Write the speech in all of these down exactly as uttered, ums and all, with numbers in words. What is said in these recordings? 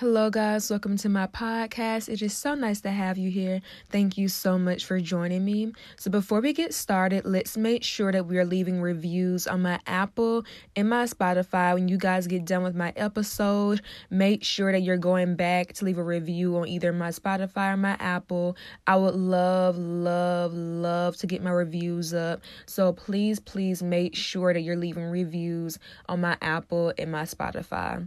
Hello guys, welcome to my podcast. It is so nice to have you here. Thank you so much for joining me. So before we get started, let's make sure that we are leaving reviews on my Apple and my Spotify. When you guys get done with my episode, make sure that you're going back to leave a review on either my Spotify or my Apple. I would love, love, love to get my reviews up. So please, please make sure that you're leaving reviews on my Apple and my Spotify.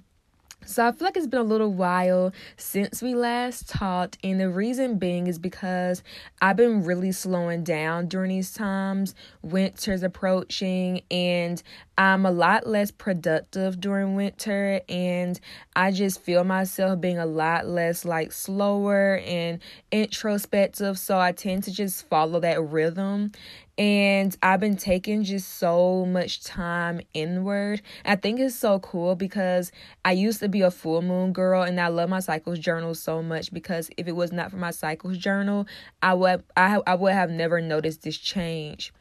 So I feel like it's been a little while since we last talked, and the reason being is because I've been really slowing down during these times. Winter's approaching, and I'm a lot less productive during winter, and I just feel myself being a lot less like slower and introspective, so I tend to just follow that rhythm. And I've been taking just so much time inward. I think it's so cool because I used to be a full moon girl, and I love my Cycles Journal so much because if it was not for my Cycles Journal, I would I, I would have never noticed this change.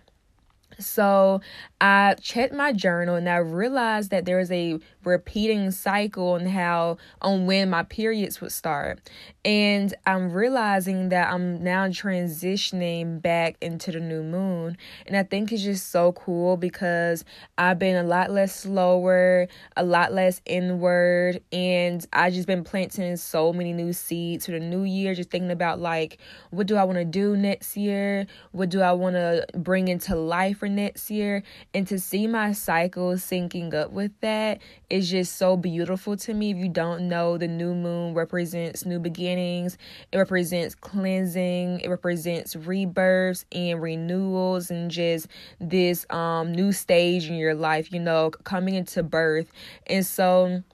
So I checked my journal and I realized that there is a repeating cycle on how on when my periods would start. And I'm realizing that I'm now transitioning back into the new moon. And I think it's just so cool because I've been a lot less slower, a lot less inward. And I just been planting so many new seeds for the new year. Just thinking about like, what do I want to do next year? What do I want to bring into life for next year? And to see my cycle syncing up with that is just so beautiful to me. If you don't know, the new moon represents new beginnings, it represents cleansing, it represents rebirths and renewals, and just this um new stage in your life, you know, coming into birth. And so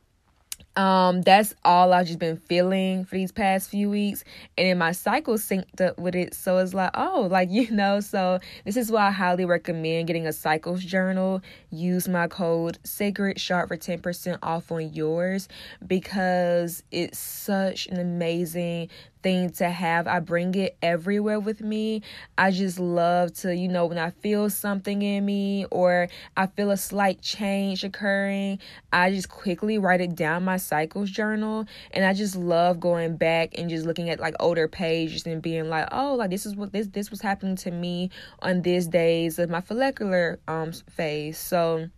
Um, that's all I've just been feeling for these past few weeks. And then my cycle synced up with it. So it's like, oh, like, you know, so this is why I highly recommend getting a Cycles Journal. Use my code SACREDSHARP for ten percent off on yours, because it's such an amazing thing to have. I bring it everywhere with me. I just love to, you know, when I feel something in me or I feel a slight change occurring, I just quickly write it down, my Cycles Journal. And I just love going back and just looking at like older pages and being like, oh, like this is what this this was happening to me on these days of my follicular um phase. So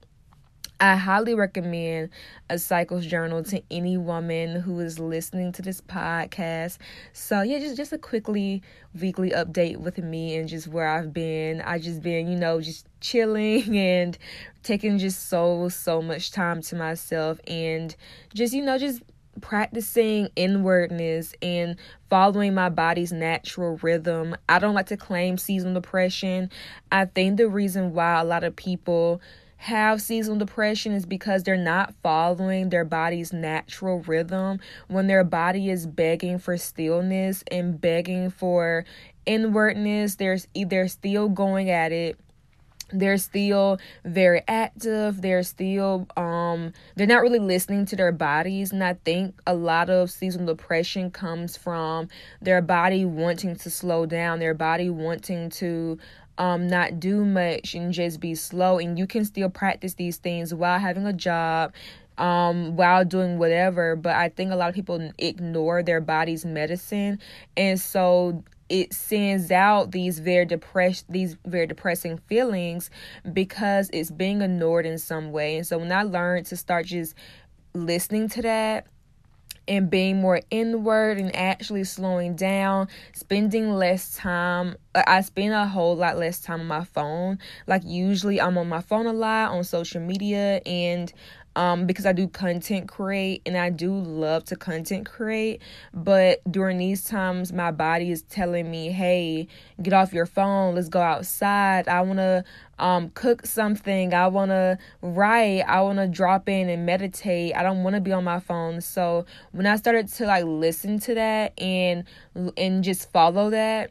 I highly recommend a Cycles Journal to any woman who is listening to this podcast. So yeah, just, just a quickly weekly update with me and just where I've been. I just been, you know, just chilling and taking just so, so much time to myself, and just, you know, just practicing inwardness and following my body's natural rhythm. I don't like to claim seasonal depression. I think the reason why a lot of people have seasonal depression is because they're not following their body's natural rhythm when their body is begging for stillness and begging for inwardness. There's either still going at it, they're still very active, they're still um they're not really listening to their bodies. And I think a lot of seasonal depression comes from their body wanting to slow down, their body wanting to Um, not do much and just be slow. And you can still practice these things while having a job, um, while doing whatever. But I think a lot of people ignore their body's medicine, and so it sends out these very depressed, these very depressing feelings because it's being ignored in some way. And so when I learned to start just listening to that, and being more inward and actually slowing down, spending less time. I spend a whole lot less time on my phone. Like usually I'm on my phone a lot on social media, and um, because I do content create, and I do love to content create. But during these times, my body is telling me, hey, get off your phone. Let's go outside. I want to um, cook something. I want to write. I want to drop in and meditate. I don't want to be on my phone. So when I started to like listen to that and and just follow that,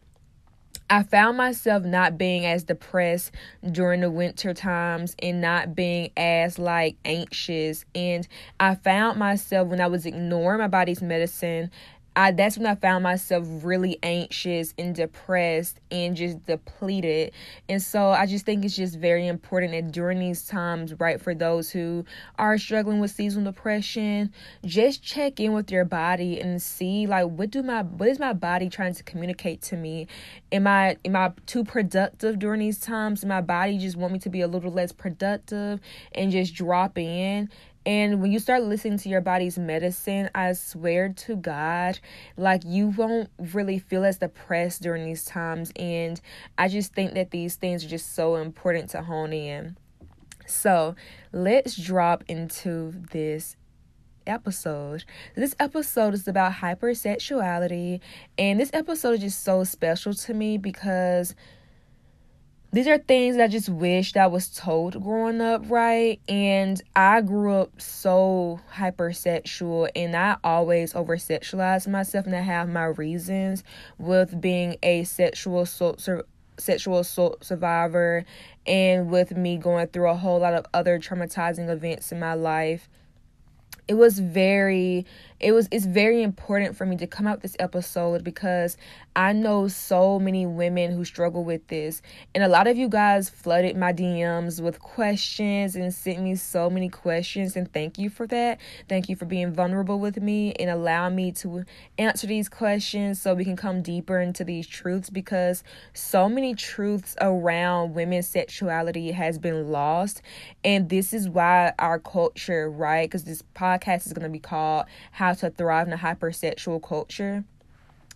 I found myself not being as depressed during the winter times and not being as like anxious. And I found myself when I was ignoring my body's medicine, I, that's when I found myself really anxious and depressed and just depleted. And so I just think it's just very important that during these times, right, for those who are struggling with seasonal depression, just check in with your body and see, like, what do my what is my body trying to communicate to me? Am I am I too productive during these times? Does my body just want me to be a little less productive and just drop in? And when you start listening to your body's medicine, I swear to God, like, you won't really feel as depressed during these times. And I just think that these things are just so important to hone in. So let's drop into this episode. This episode is about hypersexuality. And this episode is just so special to me because these are things that I just wish that I was told growing up, right? And I grew up so hypersexual, and I always oversexualized myself, and I have my reasons with being a sexual assault, sur- sexual assault survivor, and with me going through a whole lot of other traumatizing events in my life. It was very, it was, it's very important for me to come out this episode because I know so many women who struggle with this. And a lot of you guys flooded my D Ms with questions and sent me so many questions. And thank you for that. Thank you for being vulnerable with me and allowing me to answer these questions so we can come deeper into these truths, because so many truths around women's sexuality has been lost. And this is why our culture, right? Because this podcast podcast is going to be called How to Thrive in a Hypersexual Culture.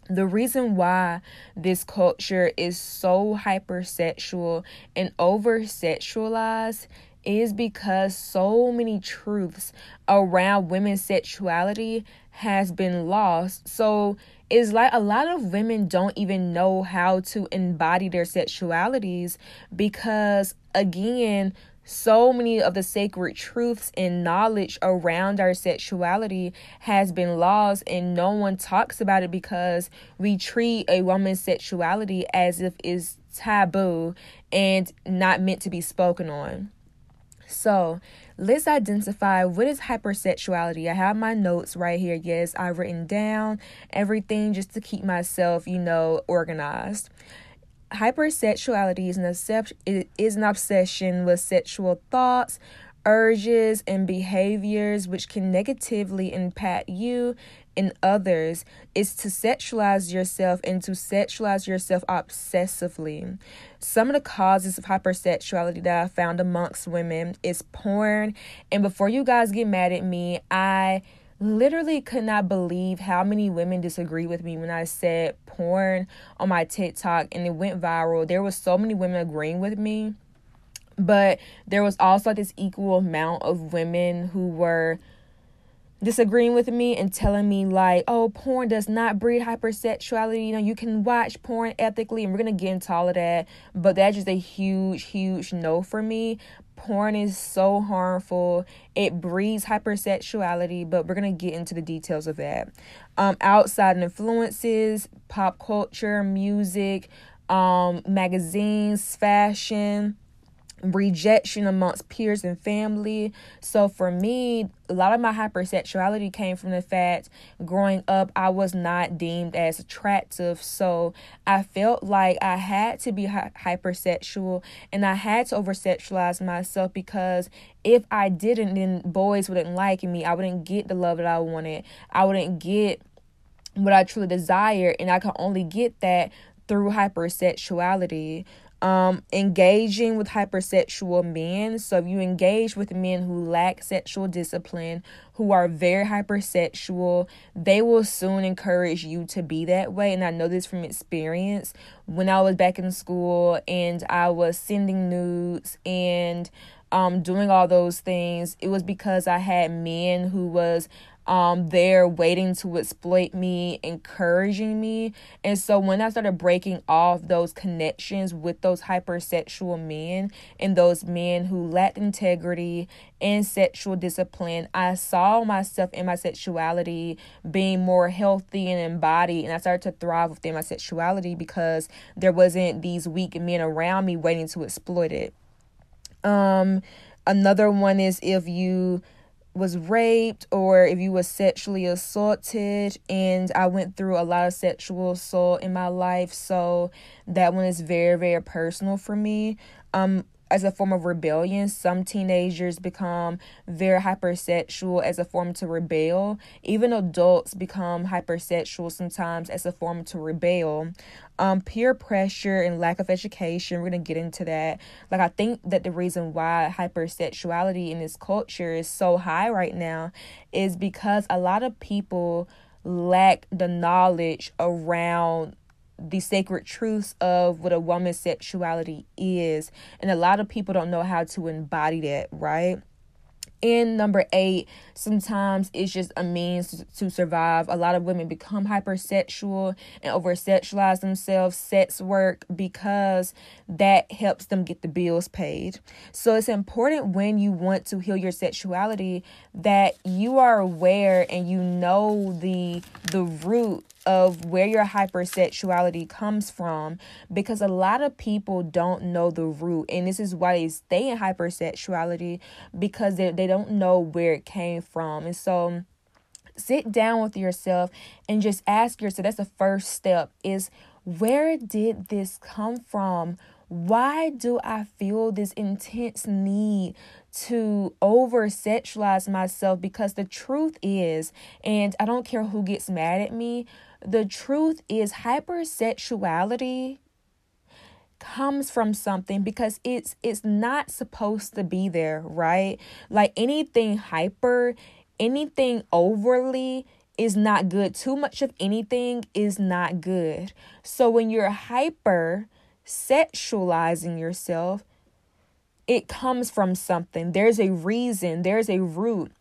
The reason why this culture is so hypersexual and over-sexualized is because so many truths around women's sexuality has been lost. So it's like a lot of women don't even know how to embody their sexualities because, again, so many of the sacred truths and knowledge around our sexuality has been lost, and no one talks about it because we treat a woman's sexuality as if it's taboo and not meant to be spoken on. So let's identify, what is hypersexuality? I have my notes right here. Yes, I've written down everything just to keep myself, you know, organized. Hypersexuality is an obsession, it is an obsession with sexual thoughts, urges, and behaviors which can negatively impact you and others. It's to sexualize yourself and to sexualize yourself obsessively. Some of the causes of hypersexuality that I found amongst women is porn. And before you guys get mad at me, I literally could not believe how many women disagree with me when I said porn on my TikTok and it went viral. There was so many women agreeing with me, but there was also this equal amount of women who were disagreeing with me and telling me, like, oh, porn does not breed hypersexuality. You know, you can watch porn ethically, and we're going to get into all of that. But that's just a huge, huge no for me. Porn is so harmful. It breeds hypersexuality, but we're going to get into the details of that. Um, outside influences, pop culture, music, um, magazines, fashion, rejection amongst peers and family. So for me, a lot of my hypersexuality came from the fact growing up, I was not deemed as attractive. So I felt like I had to be hi- hypersexual and I had to oversexualize myself, because if I didn't, then boys wouldn't like me. I wouldn't get the love that I wanted. I wouldn't get what I truly desired. And I could only get that through hypersexuality. Um, engaging with hypersexual men. So if you engage with men who lack sexual discipline, who are very hypersexual, they will soon encourage you to be that way. And I know this from experience. When I was back in school and I was sending nudes and um, doing all those things, it was because I had men who was Um, they're waiting to exploit me, encouraging me. And so when I started breaking off those connections with those hypersexual men and those men who lacked integrity and sexual discipline, I saw myself in my sexuality being more healthy and embodied. And I started to thrive within my sexuality because there wasn't these weak men around me waiting to exploit it. Um, another one is if you was raped or if you were sexually assaulted. And I went through a lot of sexual assault in my life, so that one is very, very personal for me. Um, as a form of rebellion, some teenagers become very hypersexual as a form to rebel. Even adults become hypersexual sometimes as a form to rebel. Um, peer pressure and lack of education, we're going to get into that. Like, I think that the reason why hypersexuality in this culture is so high right now is because a lot of people lack the knowledge around the sacred truths of what a woman's sexuality is. And a lot of people don't know how to embody that, right? And number eight, sometimes it's just a means to survive. A lot of women become hypersexual and over-sexualize themselves, sex work, because that helps them get the bills paid. So it's important when you want to heal your sexuality that you are aware and you know the the root of where your hypersexuality comes from, because a lot of people don't know the root. And this is why they stay in hypersexuality, because they, they don't know where it came from. And so sit down with yourself and just ask yourself, that's the first step, is where did this come from? Why do I feel this intense need to over-sexualize myself? Because the truth is, and I don't care who gets mad at me, the truth is hypersexuality comes from something, because it's it's not supposed to be there, right? Like, anything hyper, anything overly is not good. Too much of anything is not good. So when you're hyper sexualizing yourself, it comes from something. There's a reason, there's a root.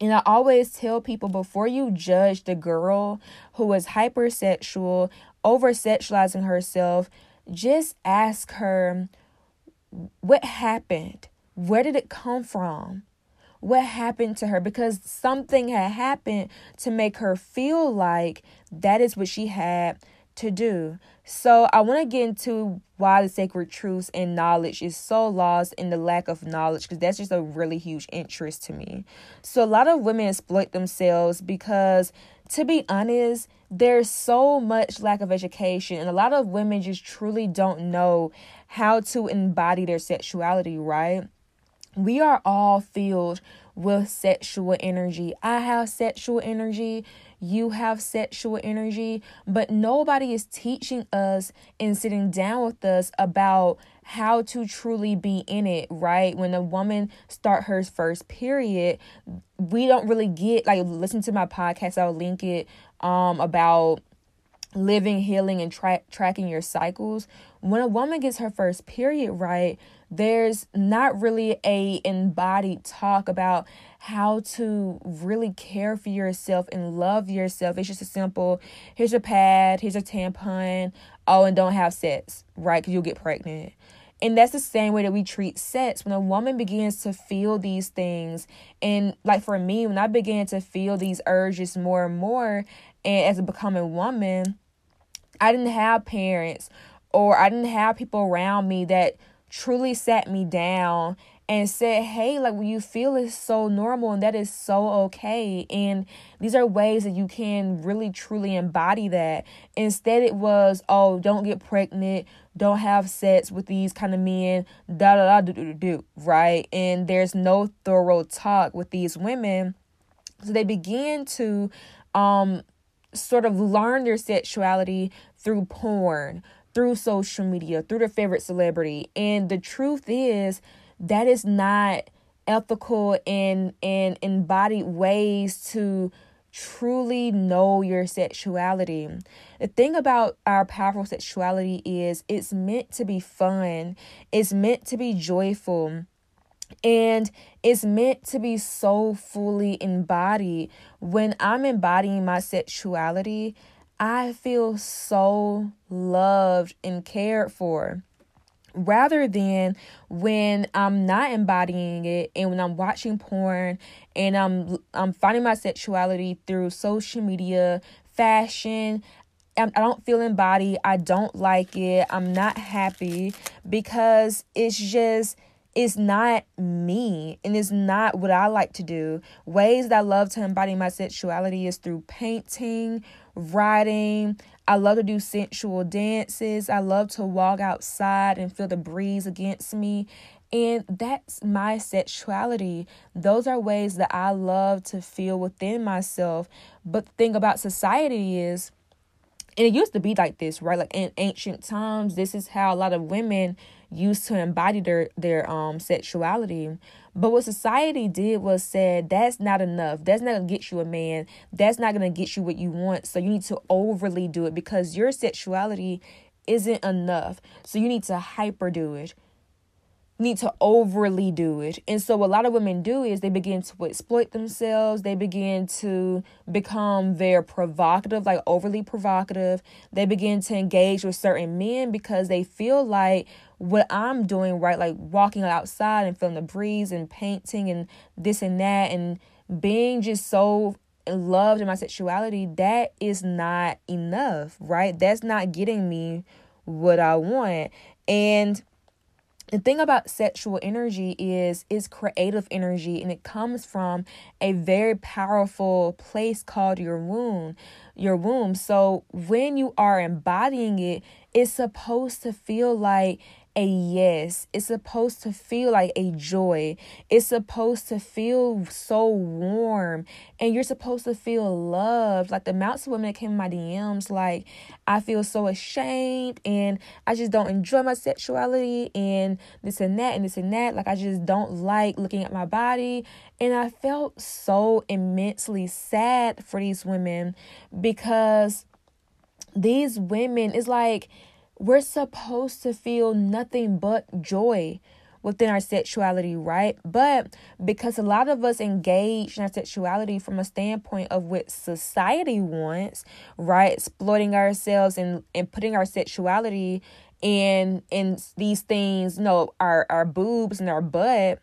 And I always tell people, before you judge the girl who is hypersexual, over-sexualizing herself, just ask her, what happened? Where did it come from? What happened to her? Because something had happened to make her feel like that is what she had to do. So I want to get into why the sacred truths and knowledge is so lost, in the lack of knowledge, because that's just a really huge interest to me. So a lot of women exploit themselves because, to be honest, there's so much lack of education, and a lot of women just truly don't know how to embody their sexuality, right? We are all filled with sexual energy. I have sexual energy. You have sexual energy. But nobody is teaching us and sitting down with us about how to truly be in it, right? When a woman start her first period, we don't really get, like, listen to my podcast. I'll link it um, about living, healing, and tra- tracking your cycles. When a woman gets her first period, right, there's not really a embodied talk about how to really care for yourself and love yourself. It's just a simple, here's your pad, here's a tampon, oh, and don't have sex, right, because you'll get pregnant. And that's the same way that we treat sex. When a woman begins to feel these things, and like for me, when I began to feel these urges more and more, and as a becoming woman, I didn't have parents, or I didn't have people around me that truly sat me down and said, hey, like, what you feel is so normal, and that is so okay. And these are ways that you can really truly embody that. Instead, it was, oh, don't get pregnant, don't have sex with these kind of men, da da da do do do, right? And there's no thorough talk with these women. So they begin to um sort of learn their sexuality through porn, through social media, through their favorite celebrity. And the truth is, that is not ethical and, and embodied ways to truly know your sexuality. The thing about our powerful sexuality is it's meant to be fun. It's meant to be joyful. And it's meant to be so fully embodied. When I'm embodying my sexuality, I feel so loved and cared for, rather than when I'm not embodying it, and when I'm watching porn, and I'm I'm finding my sexuality through social media, fashion. I don't feel embodied. I don't like it. I'm not happy, because it's just, is not me and is not what I like to do. Ways that I love to embody my sexuality is through painting, writing. I love to do sensual dances. I love to walk outside and feel the breeze against me. And that's my sexuality. Those are ways that I love to feel within myself. But the thing about society is, and it used to be like this, right? Like in ancient times, this is how a lot of women used to embody their, their um sexuality. But what society did was said, that's not enough. That's not going to get you a man. That's not going to get you what you want. So you need to overly do it because your sexuality isn't enough. So you need to hyper do it. Need to overly do it. And so what a lot of women do is they begin to exploit themselves. They begin to become very provocative, like overly provocative. They begin to engage with certain men because they feel like what I'm doing, right, like walking outside and feeling the breeze and painting and this and that and being just so loved in my sexuality, that is not enough, right? That's not getting me what I want. And the thing about sexual energy is it's creative energy, and it comes from a very powerful place called your womb, your womb. So when you are embodying it, it's supposed to feel like a yes. It's supposed to feel like a joy. It's supposed to feel so warm, and you're supposed to feel loved. Like the amounts of women that came in my D Ms, like, I feel so ashamed and I just don't enjoy my sexuality and this and that and this and that. Like, I just don't like looking at my body. And I felt so immensely sad for these women because these women, it's like, we're supposed to feel nothing but joy within our sexuality, right? But because a lot of us engage in our sexuality from a standpoint of what society wants, right? Exploiting ourselves and, and putting our sexuality in, in these things, you know, our, our boobs and our butt,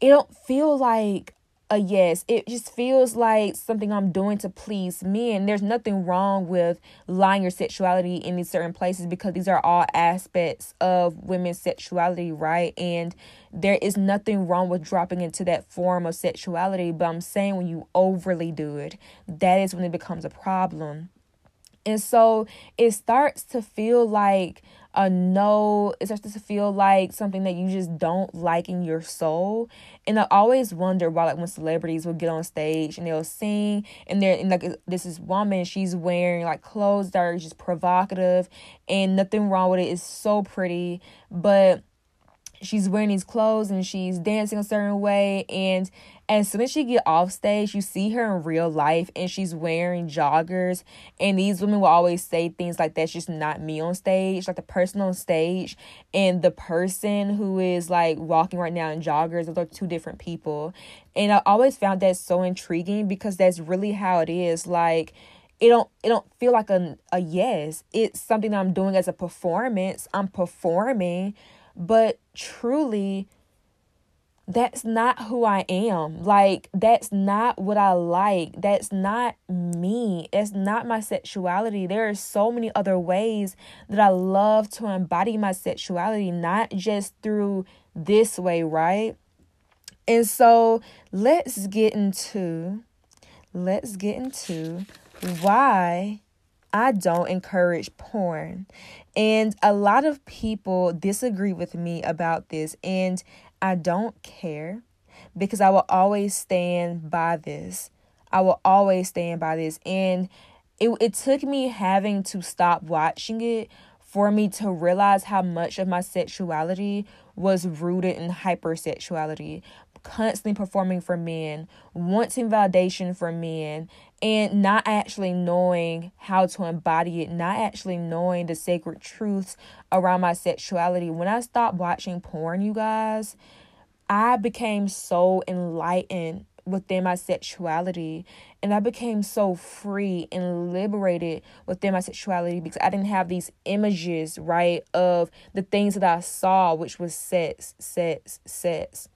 it don't feel like a yes. It just feels like something I'm doing to please men. There's nothing wrong with lying your sexuality in these certain places because these are all aspects of women's sexuality, right? And there is nothing wrong with dropping into that form of sexuality. But I'm saying when you overly do it, that is when it becomes a problem. And so it starts to feel like a no, it starts to feel like something that you just don't like in your soul. And I always wonder why, like, when celebrities will get on stage and they'll sing, and they're and like, this is woman, she's wearing like clothes that are just provocative and nothing wrong with it. It's so pretty, but she's wearing these clothes and she's dancing a certain way. And as soon as she get off stage, you see her in real life and she's wearing joggers. And these women will always say things like, that's just not me on stage. Like, the person on stage and the person who is like walking right now in joggers, those are two different people. And I always found that so intriguing because that's really how it is. Like, It don't it don't feel like a, a yes. It's something that I'm doing as a performance. I'm performing. But truly, that's not who I am. Like, that's not what I like. That's not me. That's not my sexuality. There are so many other ways that I love to embody my sexuality, not just through this way, right? And so let's get into, let's get into why I don't encourage porn. And a lot of people disagree with me about this, and I don't care because I will always stand by this. I will always stand by this. And it it took me having to stop watching it for me to realize how much of my sexuality was rooted in hypersexuality, constantly performing for men, wanting validation for men, and not actually knowing how to embody it, not actually knowing the sacred truths around my sexuality. When I stopped watching porn, you guys, I became so enlightened within my sexuality, and I became so free and liberated within my sexuality because I didn't have these images, right, of the things that I saw, which was sex, sex, sex.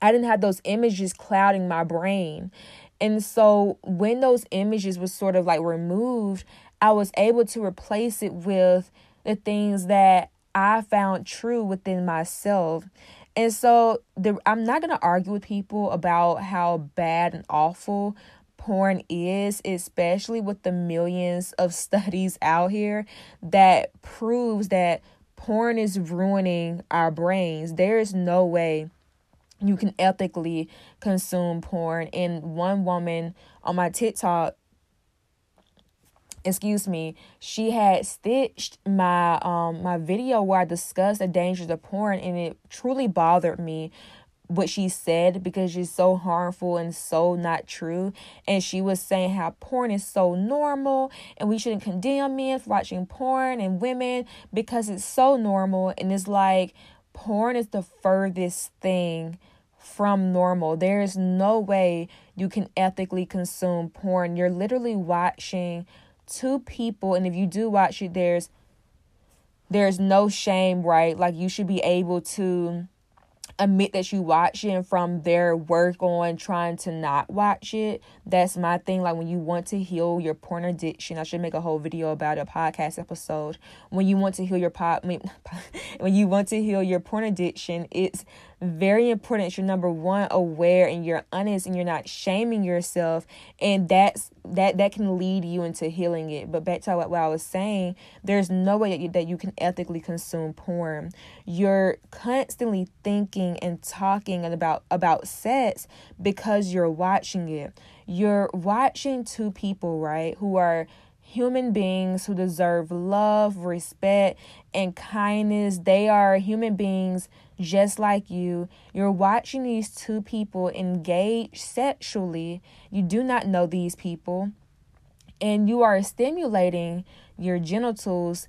I didn't have those images clouding my brain. And so when those images were sort of like removed, I was able to replace it with the things that I found true within myself. And so the, I'm not going to argue with people about how bad and awful porn is, especially with the millions of studies out here that proves that porn is ruining our brains. There is no way you can ethically consume porn. And one woman on my TikTok, excuse me, she had stitched my um my video where I discussed the dangers of porn, and it truly bothered me what she said, because she's so harmful and so not true. And she was saying how porn is so normal and we shouldn't condemn men for watching porn and women because it's so normal. And it's like, porn is the furthest thing from normal. There is no way you can ethically consume porn. You're literally watching two people, and if you do watch it, there's there's no shame, right? Like, you should be able to admit that you watch it, and from their work on trying to not watch it. That's my thing. Like, when you want to heal your porn addiction, I should make a whole video about it, a podcast episode. When you want to heal your pop, when you want to heal your porn addiction, it's very important that you're, number one, aware, and you're honest, and you're not shaming yourself. And that's that that can lead you into healing it. But back to what, what I was saying, there's no way that you, that you can ethically consume porn. You're constantly thinking and talking about about sex because you're watching it. You're watching two people, right, who are human beings who deserve love, respect, and kindness. They are human beings just like you. You're watching these two people engage sexually. You do not know these people, and you are stimulating your genitals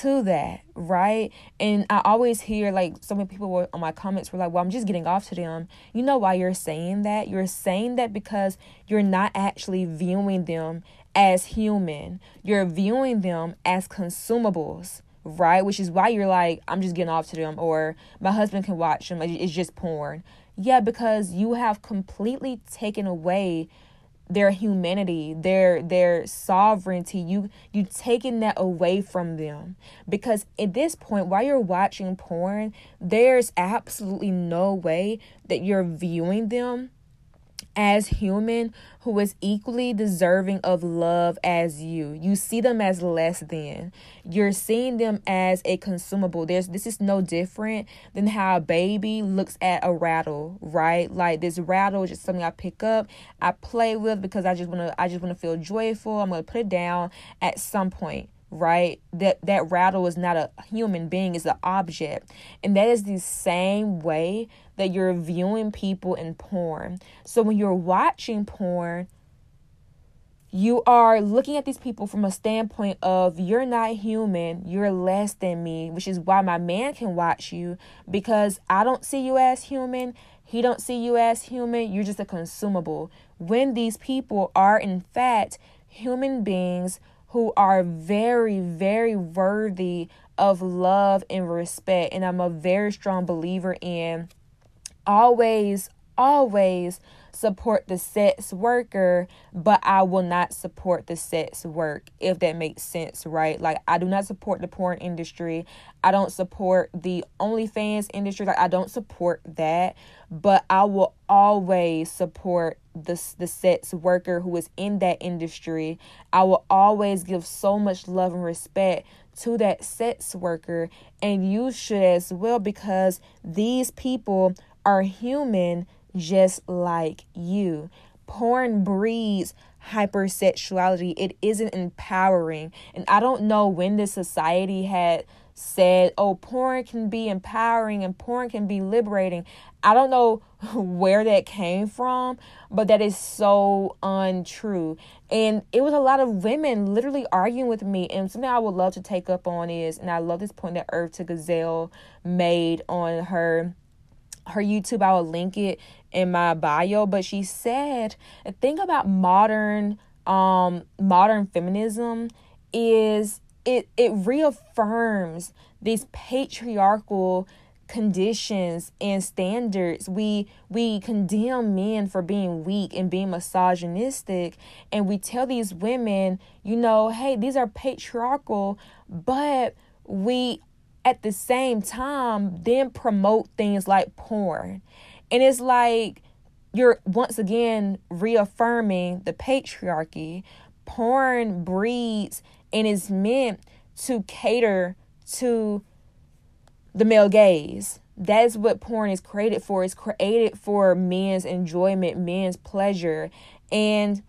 to that, right? And I always hear, like, so many people were on my comments were like, well, I'm just getting off to them. You know why you're saying that? You're saying that because you're not actually viewing them as human. You're viewing them as consumables, right? Which is why you're like, I'm just getting off to them, or my husband can watch them, it's just porn. Yeah, because you have completely taken away their humanity, their their sovereignty. You you taking that away from them, because at this point, while you're watching porn, there's absolutely no way that you're viewing them as human who is equally deserving of love as you. You see them as less than. You're seeing them as a consumable. There's this is no different than how a baby looks at a rattle, right? Like, this rattle is just something I pick up, I play with because I just wanna I just wanna feel joyful. I'm gonna put it down at some point, right? That that rattle is not a human being, it's an object. And that is the same way that you're viewing people in porn. So when you're watching porn, you are looking at these people from a standpoint of, you're not human, you're less than me, which is why my man can watch you, because I don't see you as human, he don't see you as human, you're just a consumable. When these people are, in fact, human beings who are very, very worthy of love and respect. And I'm a very strong believer in always, always support the sex worker, but I will not support the sex work, if that makes sense, right? Like, I do not support the porn industry. I don't support the OnlyFans industry. Like, I don't support that, but I will always support the, the sex worker who is in that industry. I will always give so much love and respect to that sex worker, and you should as well, because these people are human just like you. Porn breeds hypersexuality. It isn't empowering. And I don't know when this society had said, oh, porn can be empowering and porn can be liberating. I don't know where that came from, but that is so untrue. And it was a lot of women literally arguing with me. And something I would love to take up on is, and I love this point that Earth to Gazelle made on her her YouTube, I will link it in my bio, but she said the thing about modern um modern feminism is it it reaffirms these patriarchal conditions and standards. We we condemn men for being weak and being misogynistic, and we tell these women, you know, hey, these are patriarchal, but we at the same time then promote things like porn. And it's like you're once again reaffirming the patriarchy. Porn breeds and is meant to cater to the male gaze. That is what porn is created for. It's created for men's enjoyment, men's pleasure. And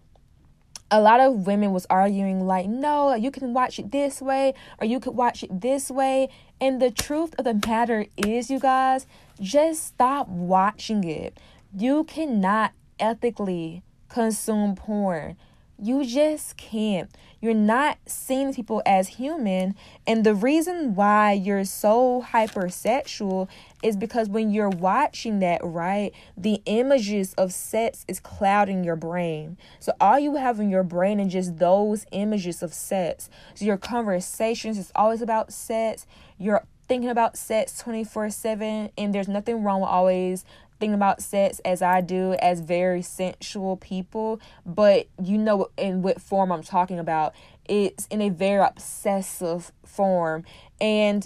a lot of women was arguing like, no, you can watch it this way or you could watch it this way. And the truth of the matter is, you guys, just stop watching it. You cannot ethically consume porn. You just can't. You're not seeing people as human. And the reason why you're so hypersexual is because when you're watching that, right, the images of sex is clouding your brain. So all you have in your brain is just those images of sex. So your conversations is always about sex. You're thinking about sex twenty-four seven. And there's nothing wrong with always thinking about sex as I do, as very sensual people, but you know in what form I'm talking about. It's in a very obsessive form. And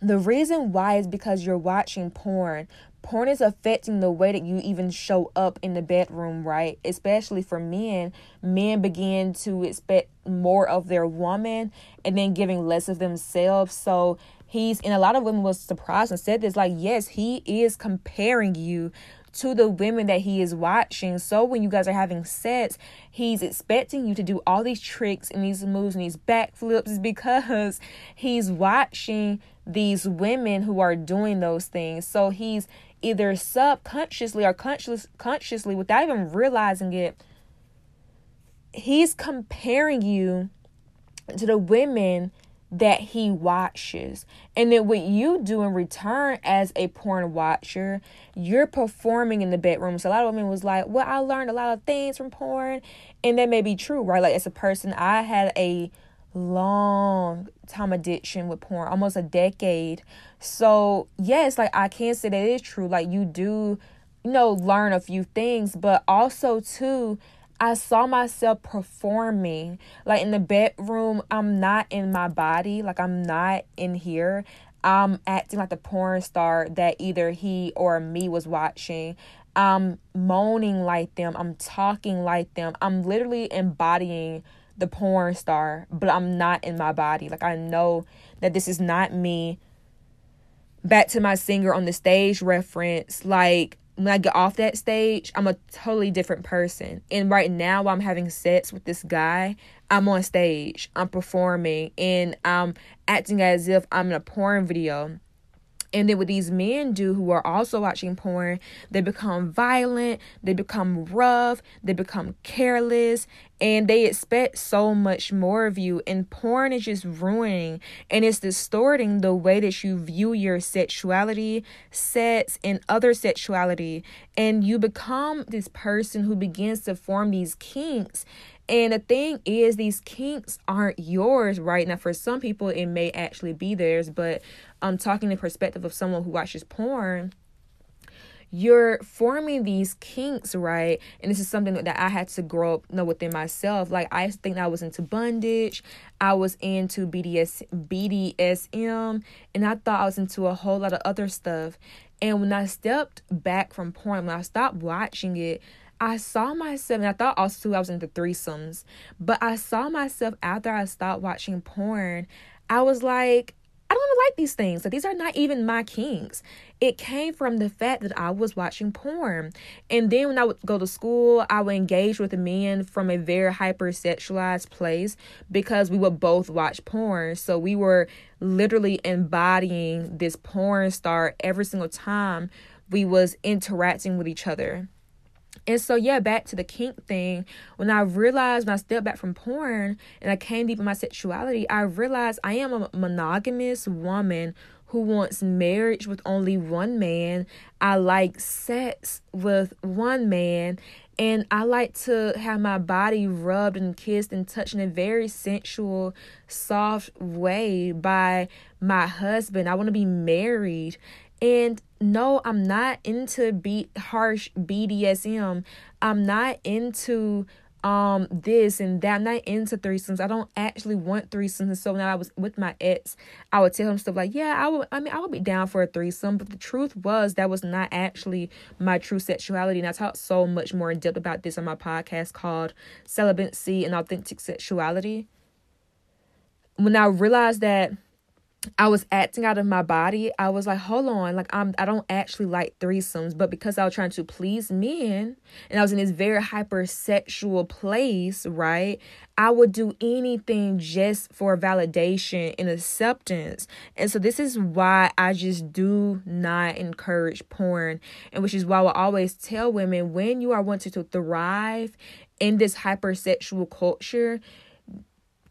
the reason why is because you're watching porn. Porn is affecting the way that you even show up in the bedroom, right? Especially for men. Men begin to expect more of their woman and then giving less of themselves. So he's, and a lot of women was surprised and said this, like, yes, he is comparing you to the women that he is watching. So when you guys are having sex, he's expecting you to do all these tricks and these moves and these backflips because he's watching these women who are doing those things. So he's either subconsciously or conscious, consciously, without even realizing it, he's comparing you to the women that he watches. And then what you do in return as a porn watcher, you're performing in the bedroom. So a lot of women was like, well, I learned a lot of things from porn. And that may be true, right? Like, as a person, I had a long time addiction with porn, almost a decade. So yes, like, I can say that it is true. Like, you do, you know, learn a few things, but also too, I saw myself performing, like, in the bedroom. I'm not in my body. Like, I'm not in here. I'm acting like the porn star that either he or me was watching. I'm moaning like them. I'm talking like them. I'm literally embodying the porn star, but I'm not in my body. Like, I know that this is not me. Back to my singer on the stage reference, like, when I get off that stage, I'm a totally different person. And right now, while I'm having sex with this guy, I'm on stage, I'm performing, and I'm acting as if I'm in a porn video. And then what these men do who are also watching porn, they become violent, they become rough, they become careless, and they expect so much more of you. And porn is just ruining and it's distorting the way that you view your sexuality, sex, and other sexuality. And you become this person who begins to form these kinks. And the thing is, these kinks aren't yours right now. For some people, it may actually be theirs. But I'm um, talking the perspective of someone who watches porn. You're forming these kinks, right? And this is something that I had to grow up, you know, within myself. Like, I used to think I was into bondage. I was into B D S, B D S M. And I thought I was into a whole lot of other stuff. And when I stepped back from porn, when I stopped watching it, I saw myself, and I thought also too I was into threesomes, but I saw myself after I stopped watching porn. I was like, I don't even like these things. Like, these are not even my kinks. It came from the fact that I was watching porn. And then when I would go to school, I would engage with men from a very hypersexualized place because we would both watch porn. So we were literally embodying this porn star every single time we was interacting with each other. And so, yeah, back to the kink thing. When I realized, when I stepped back from porn and I came deep in my sexuality, I realized I am a monogamous woman who wants marriage with only one man. I like sex with one man. And I like to have my body rubbed and kissed and touched in a very sensual, soft way by my husband. I want to be married. And no, I'm not into be- harsh B D S M. I'm not into um this and that. I'm not into threesomes. I don't actually want threesomes. And so when I was with my ex, I would tell him stuff like, yeah, I would I mean I would be down for a threesome, but the truth was that was not actually my true sexuality. And I talked so much more in depth about this on my podcast called Celibacy and Authentic Sexuality. When I realized that I was acting out of my body, I was like, hold on, like I'm I don't actually like threesomes. But because I was trying to please men and I was in this very hypersexual place, right, I would do anything just for validation and acceptance. And so this is why I just do not encourage porn, and which is why I will always tell women, when you are wanting to thrive in this hypersexual culture,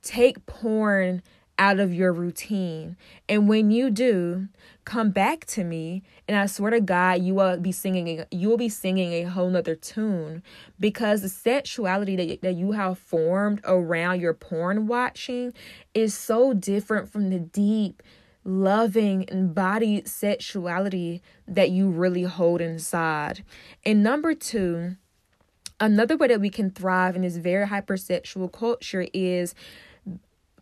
take porn out of your routine. And when you do, come back to me, and I swear to God, you will be singing you will be singing a whole nother tune, because the sexuality that, that you have formed around your porn watching is so different from the deep, loving, embodied sexuality that you really hold inside. And number two, another way that we can thrive in this very hypersexual culture is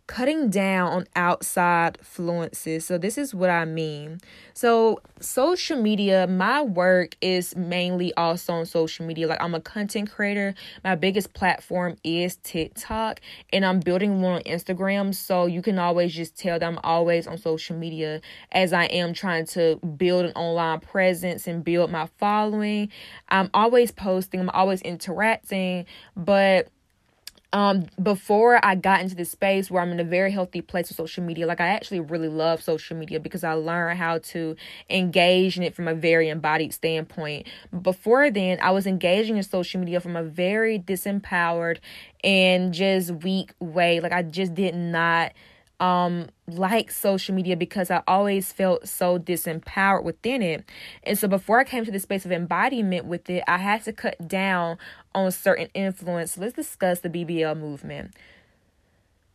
cutting down on outside fluences. So this is what I mean. So social media, my work is mainly also on social media. Like, I'm a content creator. My biggest platform is TikTok, and I'm building one on Instagram. So you can always just tell that I'm always on social media, as I am trying to build an online presence and build my following. I'm always posting. I'm always interacting. But Um, before I got into this space where I'm in a very healthy place with social media, like, I actually really love social media because I learned how to engage in it from a very embodied standpoint. Before then, I was engaging in social media from a very disempowered and just weak way. Like, I just did not um like social media because I always felt so disempowered within it. And so before I came to the space of embodiment with it, I had to cut down on certain influence. So let's discuss the B B L movement.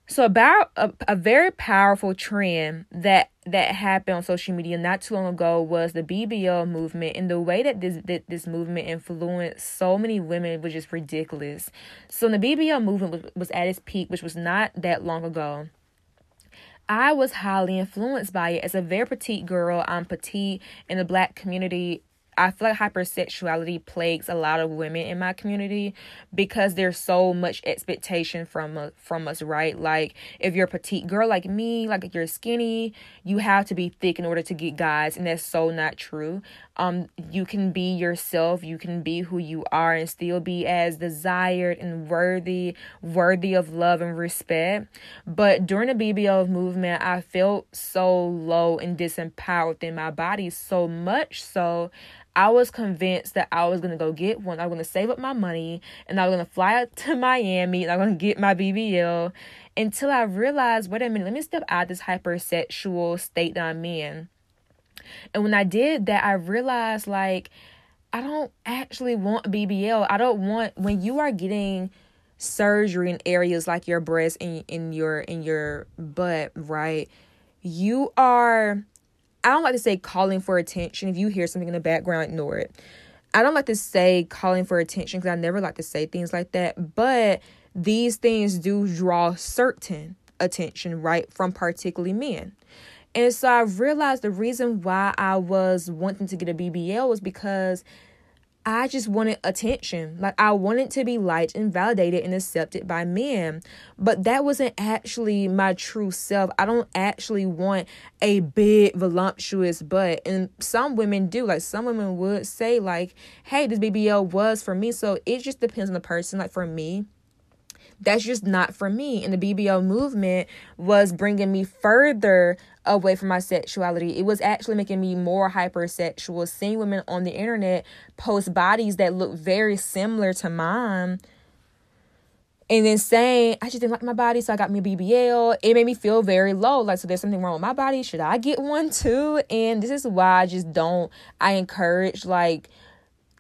So about a, a very powerful trend that that happened on social media not too long ago was the B B L movement, and the way that this that this movement influenced so many women was just ridiculous. So the B B L movement was, was at its peak, which was not that long ago. I was highly influenced by it. As a very petite girl, I'm petite in the Black community. I feel like hypersexuality plagues a lot of women in my community because there's so much expectation from from us, right? Like, if you're a petite girl like me, like, if you're skinny, you have to be thick in order to get guys, and that's so not true. Um, you can be yourself, you can be who you are, and still be as desired and worthy, worthy of love and respect. But during the B B L movement, I felt so low and disempowered within my body, so much so I was convinced that I was going to go get one. I was going to save up my money, and I was going to fly out to Miami, and I was going to get my B B L, until I realized, wait a minute, let me step out of this hypersexual state that I'm in. And when I did that, I realized, like, I don't actually want B B L. I don't want, when you are getting surgery in areas like your breast and in your, in your butt, right? You are... I don't like to say calling for attention. If you hear something in the background, ignore it. I don't like to say calling for attention because I never like to say things like that. But these things do draw certain attention, right, from particularly men. And so I realized the reason why I was wanting to get a B B L was because I just wanted attention. Like, I wanted to be liked and validated and accepted by men. But that wasn't actually my true self. I don't actually want a big, voluptuous butt. And some women do. Like, some women would say, like, hey, this B B L was for me. So it just depends on the person. Like, for me, that's just not for me. And the B B L movement was bringing me further away from my sexuality. It was actually making me more hypersexual. Seeing women on the internet post bodies that look very similar to mine, and then saying, I just didn't like my body, so I got me a B B L. It made me feel very low. Like, so there's something wrong with my body. Should I get one too? And this is why I just don't, I encourage, like,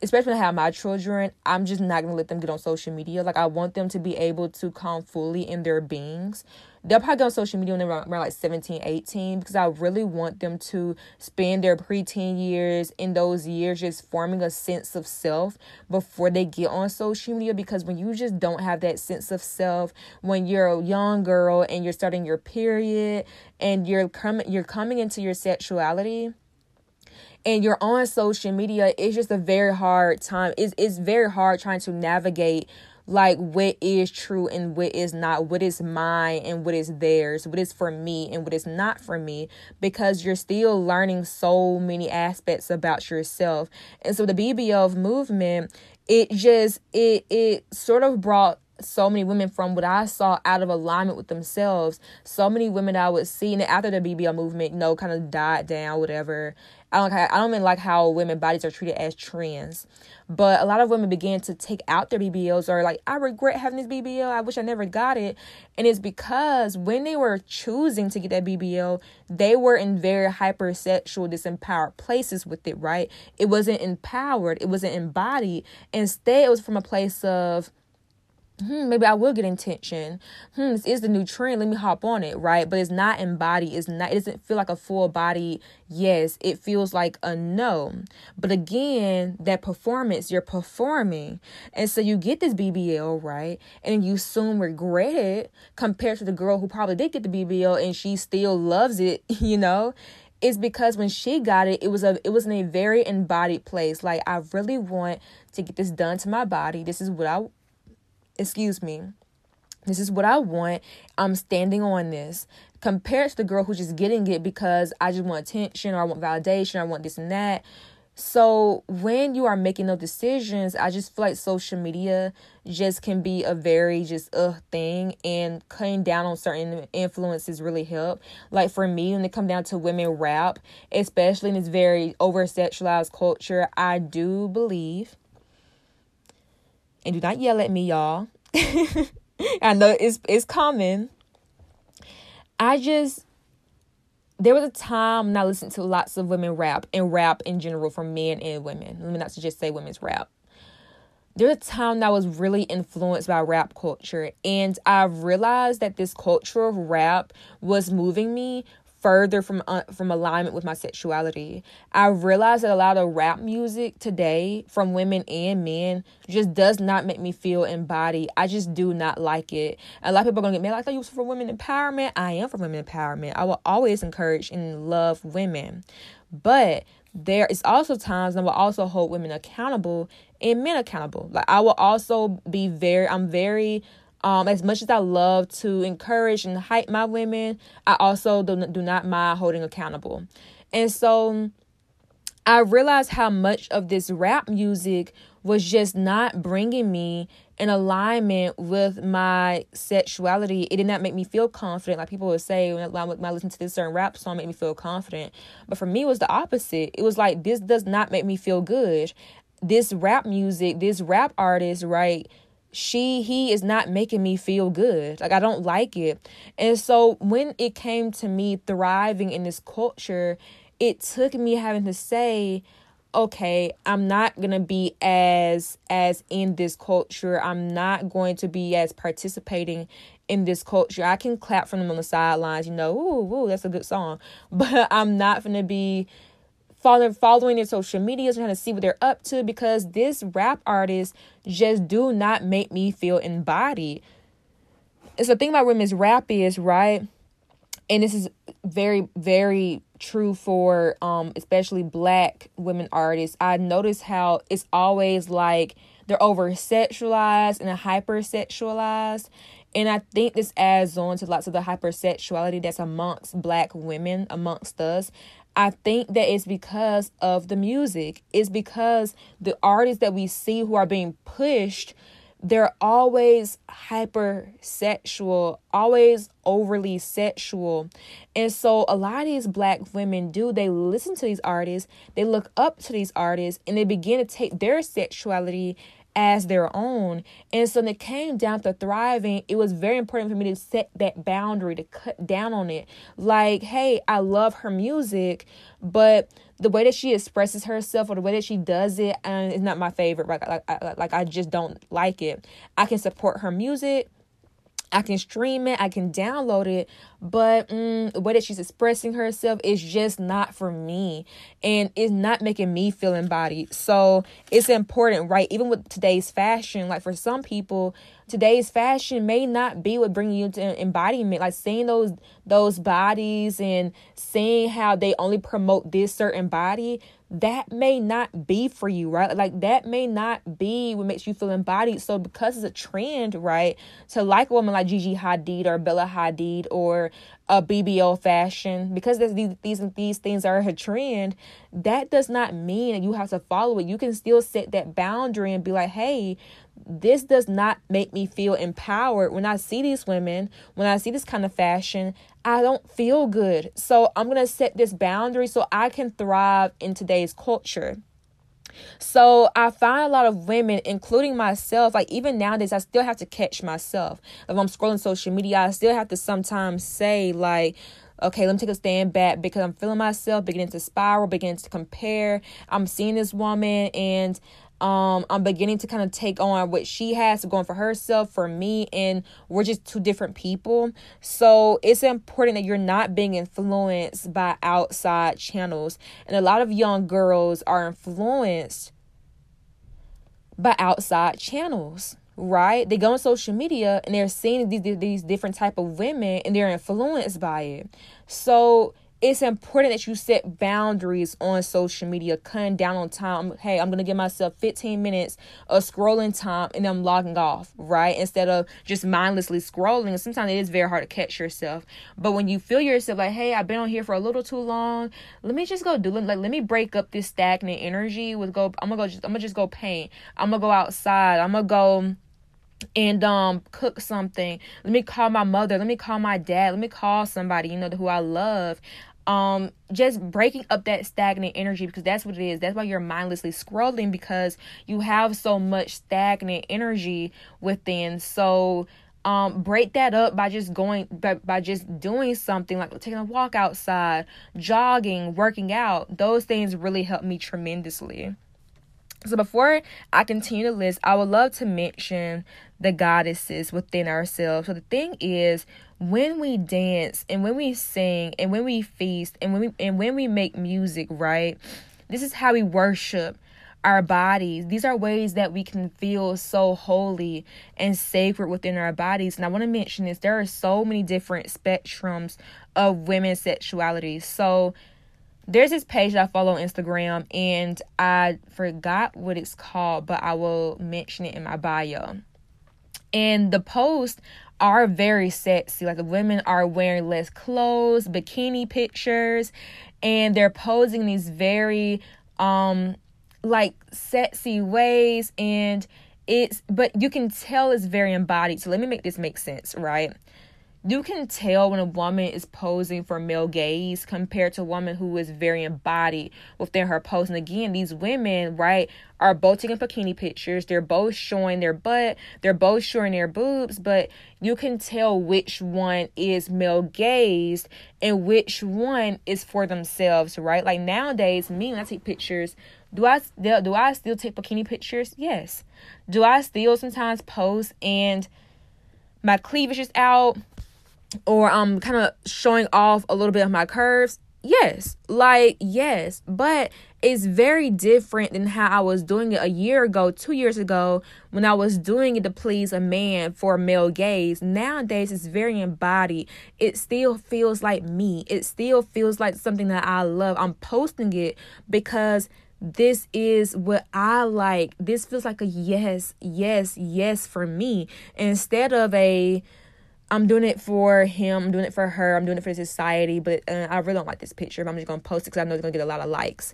especially when I have my children, I'm just not going to let them get on social media. Like, I want them to be able to come fully in their beings. They'll probably go on social media when they're around, around like seventeen, eighteen, because I really want them to spend their preteen years in those years just forming a sense of self before they get on social media. Because when you just don't have that sense of self, when you're a young girl and you're starting your period and you're coming, you're coming into your sexuality, and you're on social media, it's just a very hard time. It's, it's very hard trying to navigate, like, what is true and what is not, what is mine and what is theirs, what is for me and what is not for me, because you're still learning so many aspects about yourself. And so the B B L movement, it just, it it sort of brought so many women, from what I saw, out of alignment with themselves. So many women I would see, and after the B B L movement, you know, kind of died down, whatever. I don't, I don't mean like how women bodies are treated as trends, but a lot of women began to take out their B B Ls, or like, I regret having this B B L. I wish I never got it. And it's because when they were choosing to get that B B L, they were in very hypersexual, disempowered places with it, right? It wasn't empowered. It wasn't embodied. Instead, it was from a place of, Hmm, maybe I will get intention. Hmm, this is the new trend. Let me hop on it, right? But it's not embodied. It's not. It doesn't feel like a full body yes. It feels like a no. But again, that performance, you're performing, and so you get this B B L, right? And you soon regret it compared to the girl who probably did get the B B L and she still loves it, you know. It's because when she got it, it was a it was in a very embodied place. Like, I really want to get this done to my body. This is what I. Excuse me. This is what I want. I'm standing on this. Compared to the girl who's just getting it because I just want attention, or I want validation, or I want this and that. So when you are making those decisions, I just feel like social media just can be a very just ugh thing, and cutting down on certain influences really help. Like, for me, when it comes down to women rap, especially in this very over-sexualized culture, I do believe... And do not yell at me, y'all. I know it's it's common. I just, there was a time when I listened to lots of women rap, and rap in general for men and women. Let me not just say women's rap. There was a time that I was really influenced by rap culture. And I realized that this culture of rap was moving me further from uh, from alignment with my sexuality. I realized that a lot of rap music today from women and men just does not make me feel embodied. I just do not like it. A lot of people are going to get mad, like, I thought you was for women empowerment. I am for women empowerment. I will always encourage and love women. But there is also times I will also hold women accountable and men accountable. Like, I will also be very, I'm very... Um, as much as I love to encourage and hype my women, I also do, do not mind holding accountable. And so I realized how much of this rap music was just not bringing me in alignment with my sexuality. It did not make me feel confident. Like, people would say, when I, when I listen to this certain rap song, it made me feel confident. But for me, it was the opposite. It was like, this does not make me feel good. This rap music, this rap artist, right? She, he is not making me feel good. Like, I don't like it. And so when it came to me thriving in this culture, it took me having to say, okay, I'm not going to be as, as in this culture. I'm not going to be as participating in this culture. I can clap from them on the sidelines, you know, ooh, ooh, that's a good song. But I'm not going to be following their social medias, trying to see what they're up to, because this rap artist just do not make me feel embodied. It's the thing about women's rap is, right? And this is very, very true for um, especially Black women artists. I notice how it's always like they're over-sexualized and hyper-sexualized. And I think this adds on to lots of the hypersexuality that's amongst Black women, amongst us. I think that it's because of the music. It's because the artists that we see who are being pushed, they're always hypersexual, always overly sexual. And so a lot of these Black women do, they listen to these artists, they look up to these artists, and they begin to take their sexuality as their own. And so when it came down to thriving, it was very important for me to set that boundary, to cut down on it. Like, hey, I love her music, but the way that she expresses herself or the way that she does it um, is not my favorite. Like, like, I, like, I just don't like it. I can support her music. I can stream it. I can download it. But mm, the way that she's expressing herself is just not for me. And it's not making me feel embodied. So it's important, right? Even with today's fashion, like for some people, today's fashion may not be what brings you to embodiment. Like seeing those those bodies and seeing how they only promote this certain body, that may not be for you, right? Like that may not be what makes you feel embodied. So because it's a trend, right, to like a woman like Gigi Hadid or Bella Hadid or a B B L fashion, because there's these these and these things are a trend, that does not mean that you have to follow it. You can still set that boundary and be like, hey, this does not make me feel empowered. When I see these women, when I see this kind of fashion, I don't feel good. So I'm going to set this boundary so I can thrive in today's culture. So I find a lot of women, including myself, like even nowadays, I still have to catch myself. If I'm scrolling social media, I still have to sometimes say like, okay, let me take a stand back because I'm feeling myself, beginning to spiral, beginning to compare. I'm seeing this woman and Um, I'm beginning to kind of take on what she has going for herself, for me, and we're just two different people. So it's important that you're not being influenced by outside channels. And a lot of young girls are influenced by outside channels, right? They go on social media and they're seeing these, these different type of women and they're influenced by it. So it's important that you set boundaries on social media, cutting down on time. Hey, I'm going to give myself fifteen minutes of scrolling time and I'm logging off, right? Instead of just mindlessly scrolling. Sometimes it is very hard to catch yourself. But when you feel yourself like, hey, I've been on here for a little too long. Let me just go do like, let me break up this stagnant energy with go. I'm going to go, just, I'm going to just go paint. I'm going to go outside. I'm going to go and um cook something. Let me call my mother. Let me call my dad. Let me call somebody, you know, who I love. Um, just breaking up that stagnant energy, because that's what it is. That's why you're mindlessly scrolling, because you have so much stagnant energy within. So um, break that up by just going, by, by just doing something like taking a walk outside, jogging, working out. Those things really help me tremendously. So before I continue the list, I would love to mention the goddesses within ourselves. So the thing is, when we dance and when we sing and when we feast and when we and when we make music, right? This is how we worship our bodies. These are ways that we can feel so holy and sacred within our bodies. And I want to mention this. There are so many different spectrums of women's sexuality. So there's this page that I follow on Instagram, and I forgot what it's called, but I will mention it in my bio. And the posts are very sexy. Like the women are wearing less clothes, bikini pictures, and they're posing in these very um like sexy ways, and it's but you can tell it's very embodied. So let me make this make sense, right? You can tell when a woman is posing for male gaze compared to a woman who is very embodied within her pose. And again, these women, right, are both taking bikini pictures. They're both showing their butt. They're both showing their boobs. But you can tell which one is male gazed and which one is for themselves, right? Like nowadays, me, when I take pictures, do I, do I still take bikini pictures? Yes. Do I still sometimes pose and my cleavage is out? Or I'm um, kind of showing off a little bit of my curves? Yes, like, yes, but it's very different than how I was doing it a year ago, two years ago, when I was doing it to please a man for male gaze. Nowadays, it's very embodied. It still feels like me. It still feels like something that I love. I'm posting it because this is what I like. This feels like a yes, yes, yes for me, instead of a I'm doing it for him, I'm doing it for her, I'm doing it for society, but uh, I really don't like this picture, but I'm just going to post it because I know it's going to get a lot of likes.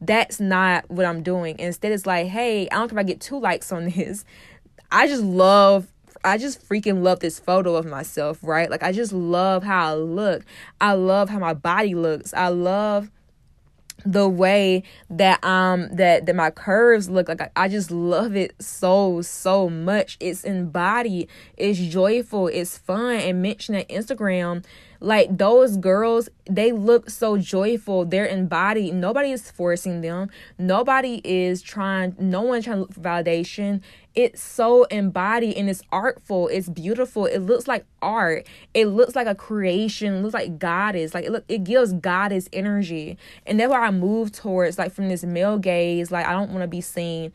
That's not what I'm doing. Instead, it's like, hey, I don't care if I get two likes on this. I just love, I just freaking love this photo of myself, right? Like, I just love how I look. I love how my body looks. I love the way that um that, that my curves look like. I, I just love it so so much. It's embodied, it's joyful, it's fun. And mentioning Instagram, like, those girls, they look so joyful, they're embodied. Nobody is forcing them, nobody is trying, no one trying to look for validation. It's so embodied, and it's artful, it's beautiful, it looks like art, it looks like a creation, it looks like goddess, like it look, it gives goddess energy. And that's why I move towards, like, from this male gaze. Like, I don't want to be seen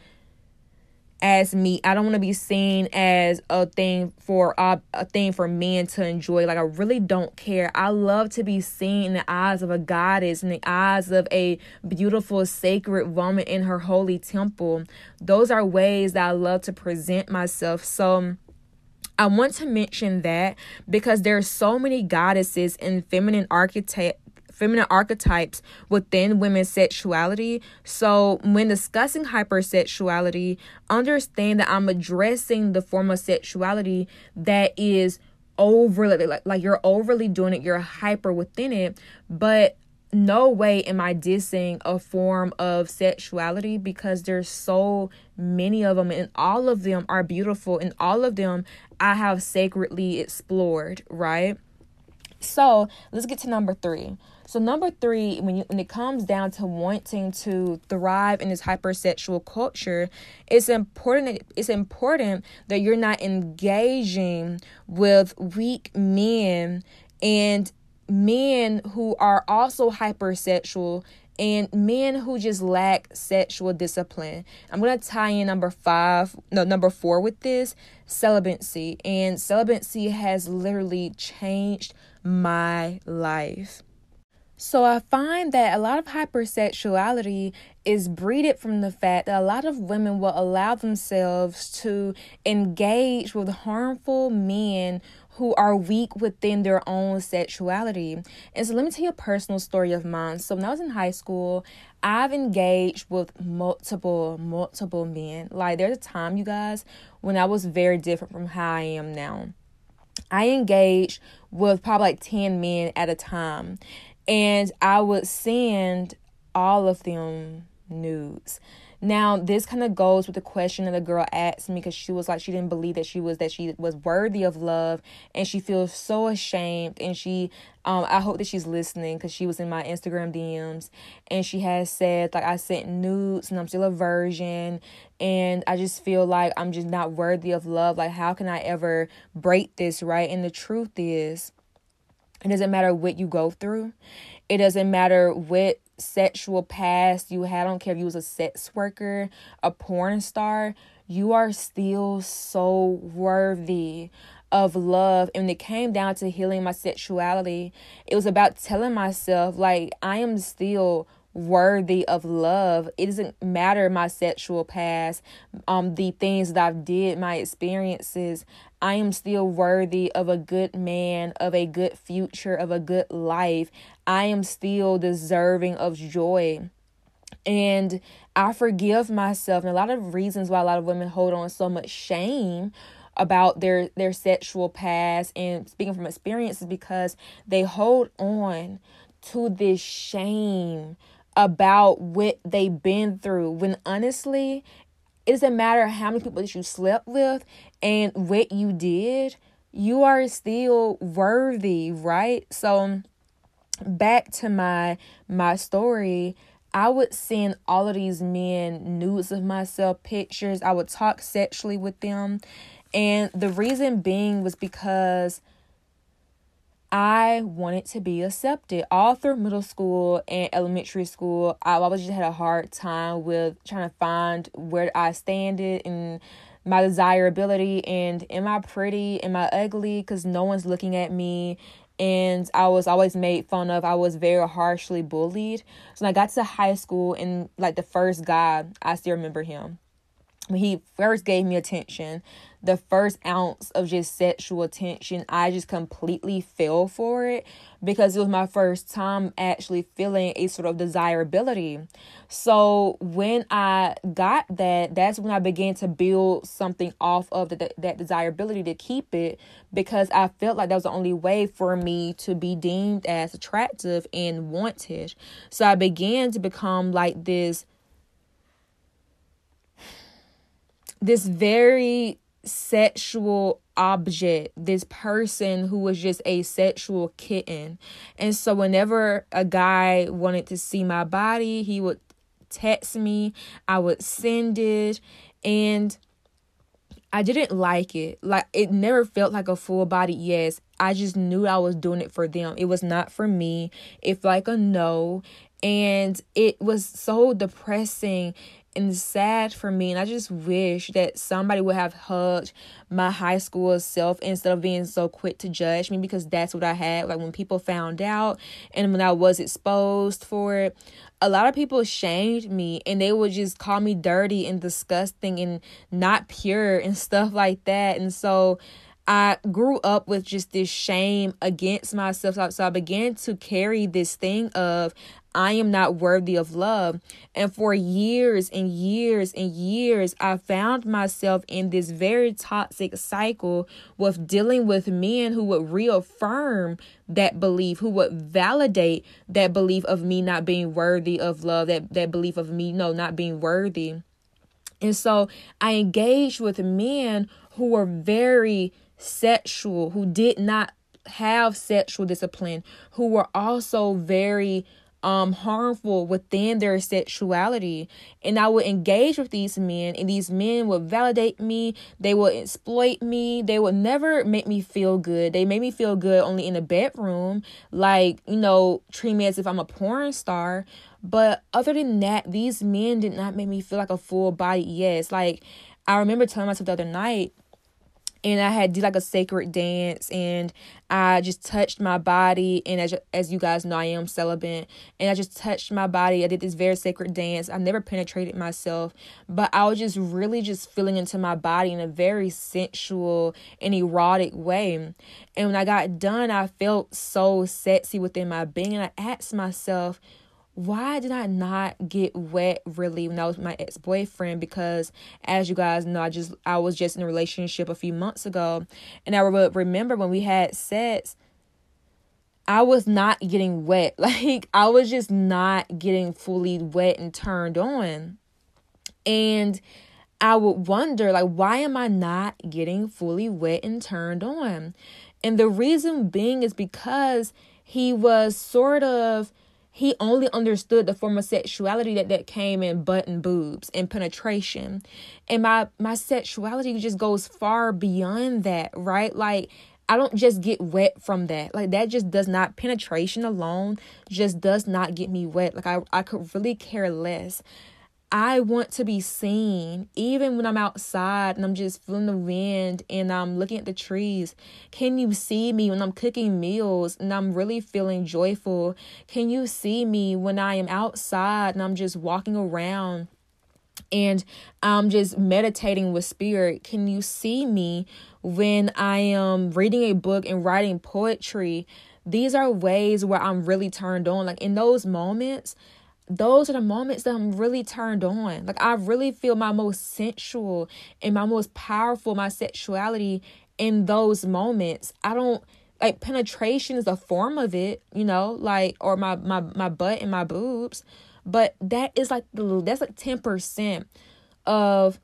as me, I don't want to be seen as a thing for uh, a thing for men to enjoy. Like, I really don't care. I love to be seen in the eyes of a goddess, in the eyes of a beautiful sacred woman in her holy temple. Those are ways that I love to present myself. So I want to mention that because there are so many goddesses and feminine archetypes feminine archetypes within women's sexuality. So when discussing hypersexuality, understand that I'm addressing the form of sexuality that is overly, like, like you're overly doing it, you're hyper within it, but no way am I dissing a form of sexuality, because there's so many of them, and all of them are beautiful, and all of them I have sacredly explored, right? So let's get to number three. So number three, when, you, when it comes down to wanting to thrive in this hypersexual culture, it's important. It's important that you're not engaging with weak men and men who are also hypersexual and men who just lack sexual discipline. I'm going to tie in number five, no, number four with this, celibacy. And celibacy has literally changed my life. So I find that a lot of hypersexuality is bred from the fact that a lot of women will allow themselves to engage with harmful men who are weak within their own sexuality. And so let me tell you a personal story of mine. So when I was in high school, I've engaged with multiple, multiple men. Like, there's a time, you guys, when I was very different from how I am now. I engaged with probably like ten men at a time. And I would send all of them nudes. Now, this kind of goes with the question that the girl asked me, because she was like, she didn't believe that she was that she was worthy of love, and she feels so ashamed. And she, um, I hope that she's listening, because she was in my Instagram D Ms, and she has said, like, I sent nudes and I'm still a virgin, and I just feel like I'm just not worthy of love. Like, how can I ever break this, right? And the truth is, it doesn't matter what you go through. It doesn't matter what sexual past you had. I don't care if you was a sex worker, a porn star. You are still so worthy of love. And when it came down to healing my sexuality, it was about telling myself, like, I am still worthy of love. It doesn't matter my sexual past, um, the things that I've did, my experiences. I am still worthy of a good man, of a good future, of a good life. I am still deserving of joy. And I forgive myself. And a lot of reasons why a lot of women hold on so much shame about their, their sexual past and speaking from experience is because they hold on to this shame about what they've been through, when honestly, it doesn't matter how many people that you slept with and what you did, you are still worthy, right? So back to my my story, I would send all of these men nudes of myself, pictures. I would talk sexually with them. And the reason being was because I wanted to be accepted. All through middle school and elementary school, I always just had a hard time with trying to find where I stand it and my desirability and am I pretty, am I ugly, because no one's looking at me. And I was always made fun of. I was very harshly bullied. So when I got to high school and like the first guy, I still remember him. when he first gave me attention, the first ounce of just sexual attention, I just completely fell for it because it was my first time actually feeling a sort of desirability. So when I got that, that's when I began to build something off of the, that, that desirability to keep it, because I felt like that was the only way for me to be deemed as attractive and wanted. So I began to become like this this very sexual object, this person who was just a sexual kitten. And so whenever a guy wanted to see my body, he would text me, I would send it, and I didn't like it. Like, it never felt like a full body yes. I just knew I was doing it for them. It was not for me. It felt like a no. And it was so depressing and sad for me, and I just wish that somebody would have hugged my high school self instead of being so quick to judge me, because that's what I had. Like, when people found out and when I was exposed for it, a lot of people shamed me, and they would just call me dirty and disgusting and not pure and stuff like that. And so I grew up with just this shame against myself. So I, so I began to carry this thing of, I am not worthy of love. And for years and years and years, I found myself in this very toxic cycle with dealing with men who would reaffirm that belief, who would validate that belief of me not being worthy of love, that, that belief of me, no, not being worthy. And so I engaged with men who were very sexual, who did not have sexual discipline, who were also very um harmful within their sexuality. And I would engage with these men, and these men would validate me, they would exploit me, they would never make me feel good. They made me feel good only in the bedroom, like, you know, treat me as if I'm a porn star. But other than that, these men did not make me feel like a full body yes. Like, I remember telling myself the other night, and I had did like a sacred dance, and I just touched my body. And as, as you guys know, I am celibate, and I just touched my body. I did this very sacred dance. I never penetrated myself, but I was just really just feeling into my body in a very sensual and erotic way. And when I got done, I felt so sexy within my being. And I asked myself, why did I not get wet really when I was with my ex-boyfriend? Because as you guys know, I just I was just in a relationship a few months ago. And I would remember when we had sex, I was not getting wet. Like, I was just not getting fully wet and turned on. And I would wonder, like, why am I not getting fully wet and turned on? And the reason being is because he was sort of He only understood the form of sexuality that, that came in butt and boobs and penetration. And my, my sexuality just goes far beyond that, right? Like, I don't just get wet from that. Like, that just does not, penetration alone just does not get me wet. Like, I, I could really care less. I want to be seen, even when I'm outside and I'm just feeling the wind and I'm looking at the trees. Can you see me when I'm cooking meals and I'm really feeling joyful? Can you see me when I am outside and I'm just walking around and I'm just meditating with spirit? Can you see me when I am reading a book and writing poetry? These are ways where I'm really turned on. Like, in those moments, those are the moments that I'm really turned on. Like, I really feel my most sensual and my most powerful, my sexuality, in those moments. I don't, like, penetration is a form of it, you know, like, or my, my, my butt and my boobs. But that is like, the that's like ten percent of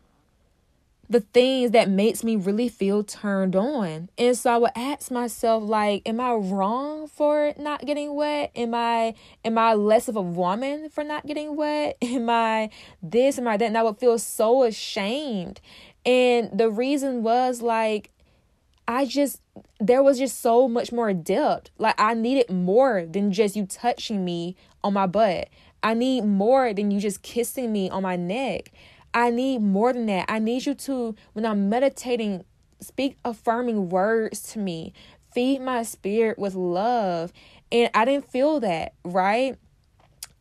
the things that makes me really feel turned on. And so I would ask myself, like, am I wrong for not getting wet? Am I, am I less of a woman for not getting wet? Am I this? Am I that? And I would feel so ashamed. And the reason was, like, I just, there was just so much more depth. Like, I needed more than just you touching me on my butt. I need more than you just kissing me on my neck. I need more than that. I need you to, when I'm meditating, speak affirming words to me. Feed my spirit with love. And I didn't feel that, right?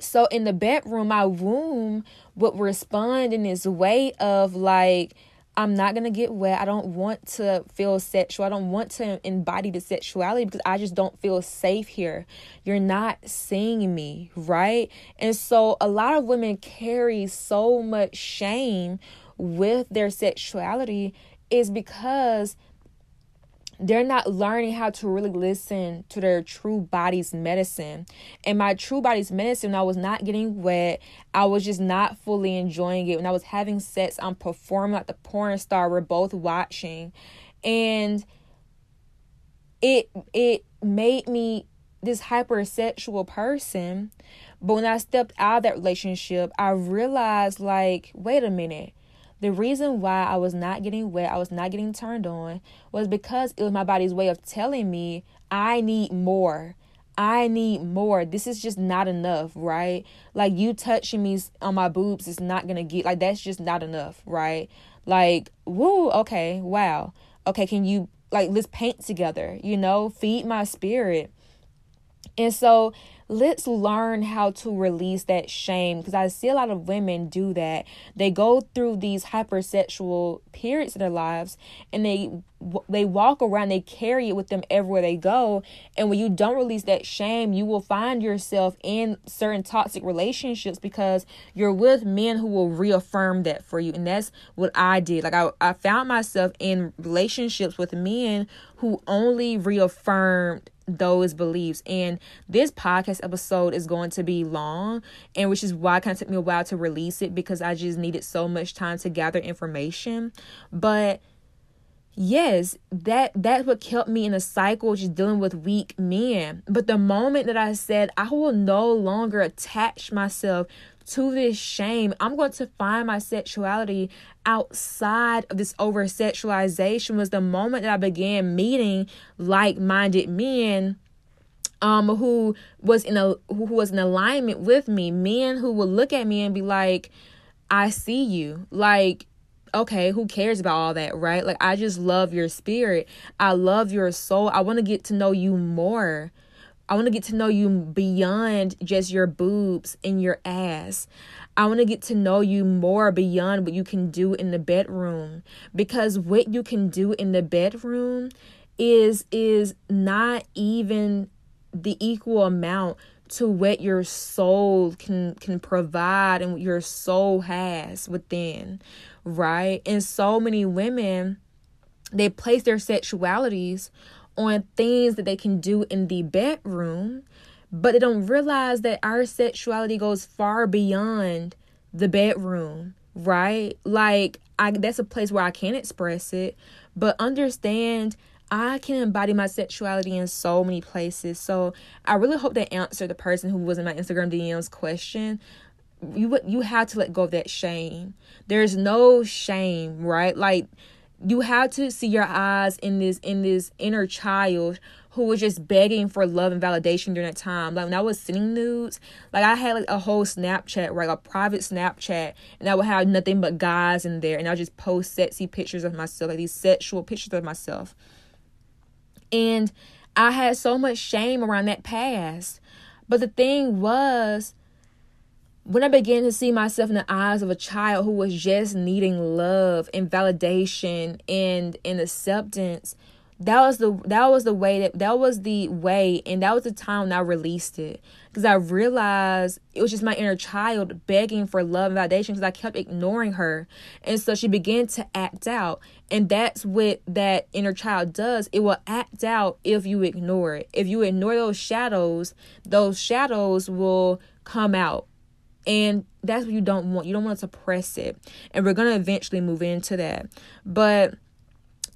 So in the bedroom, my womb would respond in this way of like, I'm not going to get wet. I don't want to feel sexual. I don't want to embody the sexuality because I just don't feel safe here. You're not seeing me, right? And so a lot of women carry so much shame with their sexuality is because they're not learning how to really listen to their true body's medicine. And my true body's medicine, I was not getting wet. I was just not fully enjoying it. When I was having sex, I'm performing like the porn star. We're both watching. And it it made me this hypersexual person. But when I stepped out of that relationship, I realized, like, wait a minute. The reason why I was not getting wet, I was not getting turned on, was because it was my body's way of telling me, I need more. I need more. This is just not enough, right? Like, you touching me on my boobs is not going to get, like, that's just not enough, right? Like, woo, okay, wow. Okay, can you, like, let's paint together, you know, feed my spirit. And so let's learn how to release that shame, because I see a lot of women do that. They go through these hypersexual periods in their lives and they they walk around, they carry it with them everywhere they go. And when you don't release that shame, you will find yourself in certain toxic relationships because you're with men who will reaffirm that for you. And that's what I did. Like I, I found myself in relationships with men who only reaffirmed those beliefs. And this podcast episode is going to be long, and which is why it kind of took me a while to release it, because I just needed so much time to gather information. But yes, that that's what kept me in a cycle, just dealing with weak men. But the moment that I said I will no longer attach myself to this shame, I'm going to find my sexuality outside of this over sexualization, was the moment that I began meeting like-minded men um who was in a who was in alignment with me, men who would look at me and be like, I see you. Like, okay, who cares about all that, right? Like, I just love your spirit. I love your soul. I want to get to know you more. I want to get to know you beyond just your boobs and your ass. I want to get to know you more beyond what you can do in the bedroom, because what you can do in the bedroom is is not even the equal amount to what your soul can can provide and what your soul has within, right? And so many women, they place their sexualities on things that they can do in the bedroom, but they don't realize that our sexuality goes far beyond the bedroom, right? Like, I, that's a place where I can express it, but understand I can embody my sexuality in so many places. So I really hope that answered the person who was in my Instagram D Ms question. You, you have to let go of that shame. There's no shame, right? Like, you have to see your eyes in this in this inner child who was just begging for love and validation during that time. Like, when I was sending nudes, like, I had like a whole Snapchat, right, like a private Snapchat, and I would have nothing but guys in there, and I would just post sexy pictures of myself, like these sexual pictures of myself. And I had so much shame around that past. But the thing was, when I began to see myself in the eyes of a child who was just needing love and validation and, and acceptance, that was the that was the way that that was the way and that was the time when I released it. Because I realized it was just my inner child begging for love and validation, because I kept ignoring her. And so she began to act out. And that's what that inner child does. It will act out if you ignore it. If you ignore those shadows, those shadows will come out. And that's what you don't want. You don't want to suppress it. And we're going to eventually move into that. But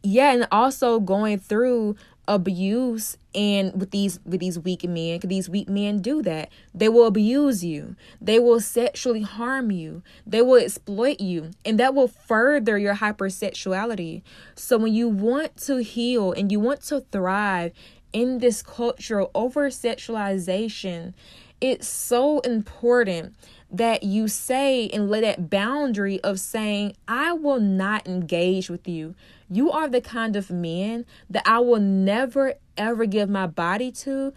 yeah, and also going through abuse and with these with these weak men, because these weak men do that. They will abuse you. They will sexually harm you. They will exploit you. And that will further your hypersexuality. So when you want to heal and you want to thrive in this culture of over-sexualization, it's so important that you say and lay that boundary of saying, I will not engage with you. You are the kind of man that I will never, ever give my body to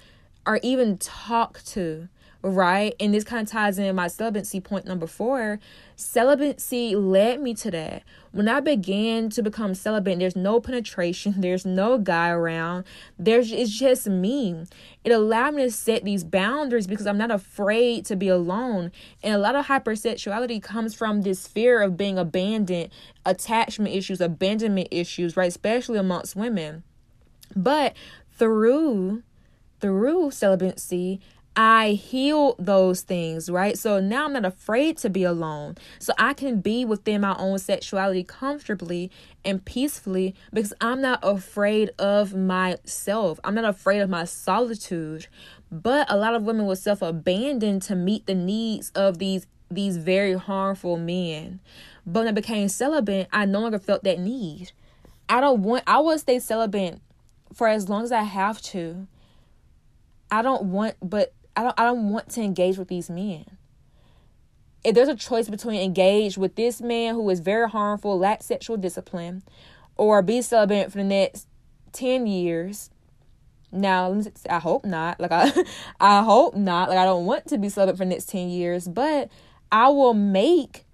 or even talk to, right? And this kind of ties in my celibacy point number four. Celibacy led me to that. When I began to become celibate, there's no penetration, there's no guy around, there's it's just me. It allowed me to set these boundaries because I'm not afraid to be alone. And a lot of hypersexuality comes from this fear of being abandoned, attachment issues, abandonment issues, right? Especially amongst women. But through through celibacy, I healed those things, right? So now I'm not afraid to be alone. So I can be within my own sexuality comfortably and peacefully because I'm not afraid of myself. I'm not afraid of my solitude. But a lot of women will self-abandon to meet the needs of these these very harmful men. But when I became celibate, I no longer felt that need. I don't want, I will stay celibate for as long as I have to. I don't want, but I don't I don't want to engage with these men. If there's a choice between engage with this man who is very harmful, lacks sexual discipline, or be celibate for the next ten years. Now, let me say, I hope not. Like, I, I hope not. Like, I don't want to be celibate for the next ten years, but I will make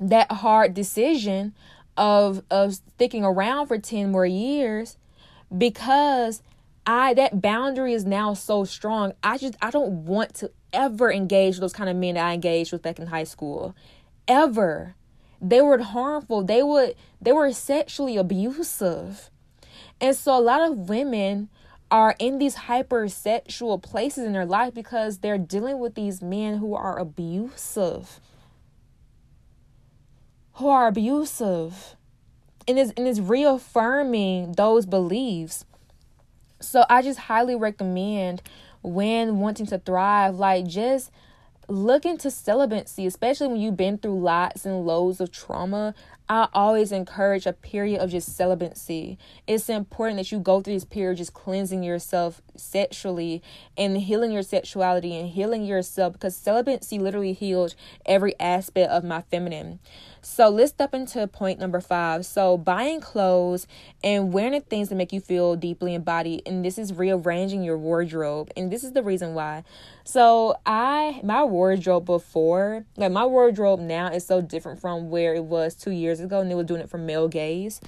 that hard decision of, of sticking around for ten more years because I, that boundary is now so strong. I just, I don't want to ever engage with those kind of men that I engaged with back in high school. Ever. They were harmful. They would, they were sexually abusive. And so a lot of women are in these hypersexual places in their life because they're dealing with these men who are abusive. Who are abusive. And it's, and it's reaffirming those beliefs. So I just highly recommend when wanting to thrive, like just look into celibacy, especially when you've been through lots and loads of trauma. I always encourage a period of just celibacy. It's important that you go through this period just cleansing yourself sexually and healing your sexuality and healing yourself because celibacy literally healed every aspect of my feminine. So let's step into point number five. So buying clothes and wearing the things that make you feel deeply embodied. And this is rearranging your wardrobe. And this is the reason why. So I, my wardrobe before, like my wardrobe now is so different from where it was two years ago and they were doing it for male gaze.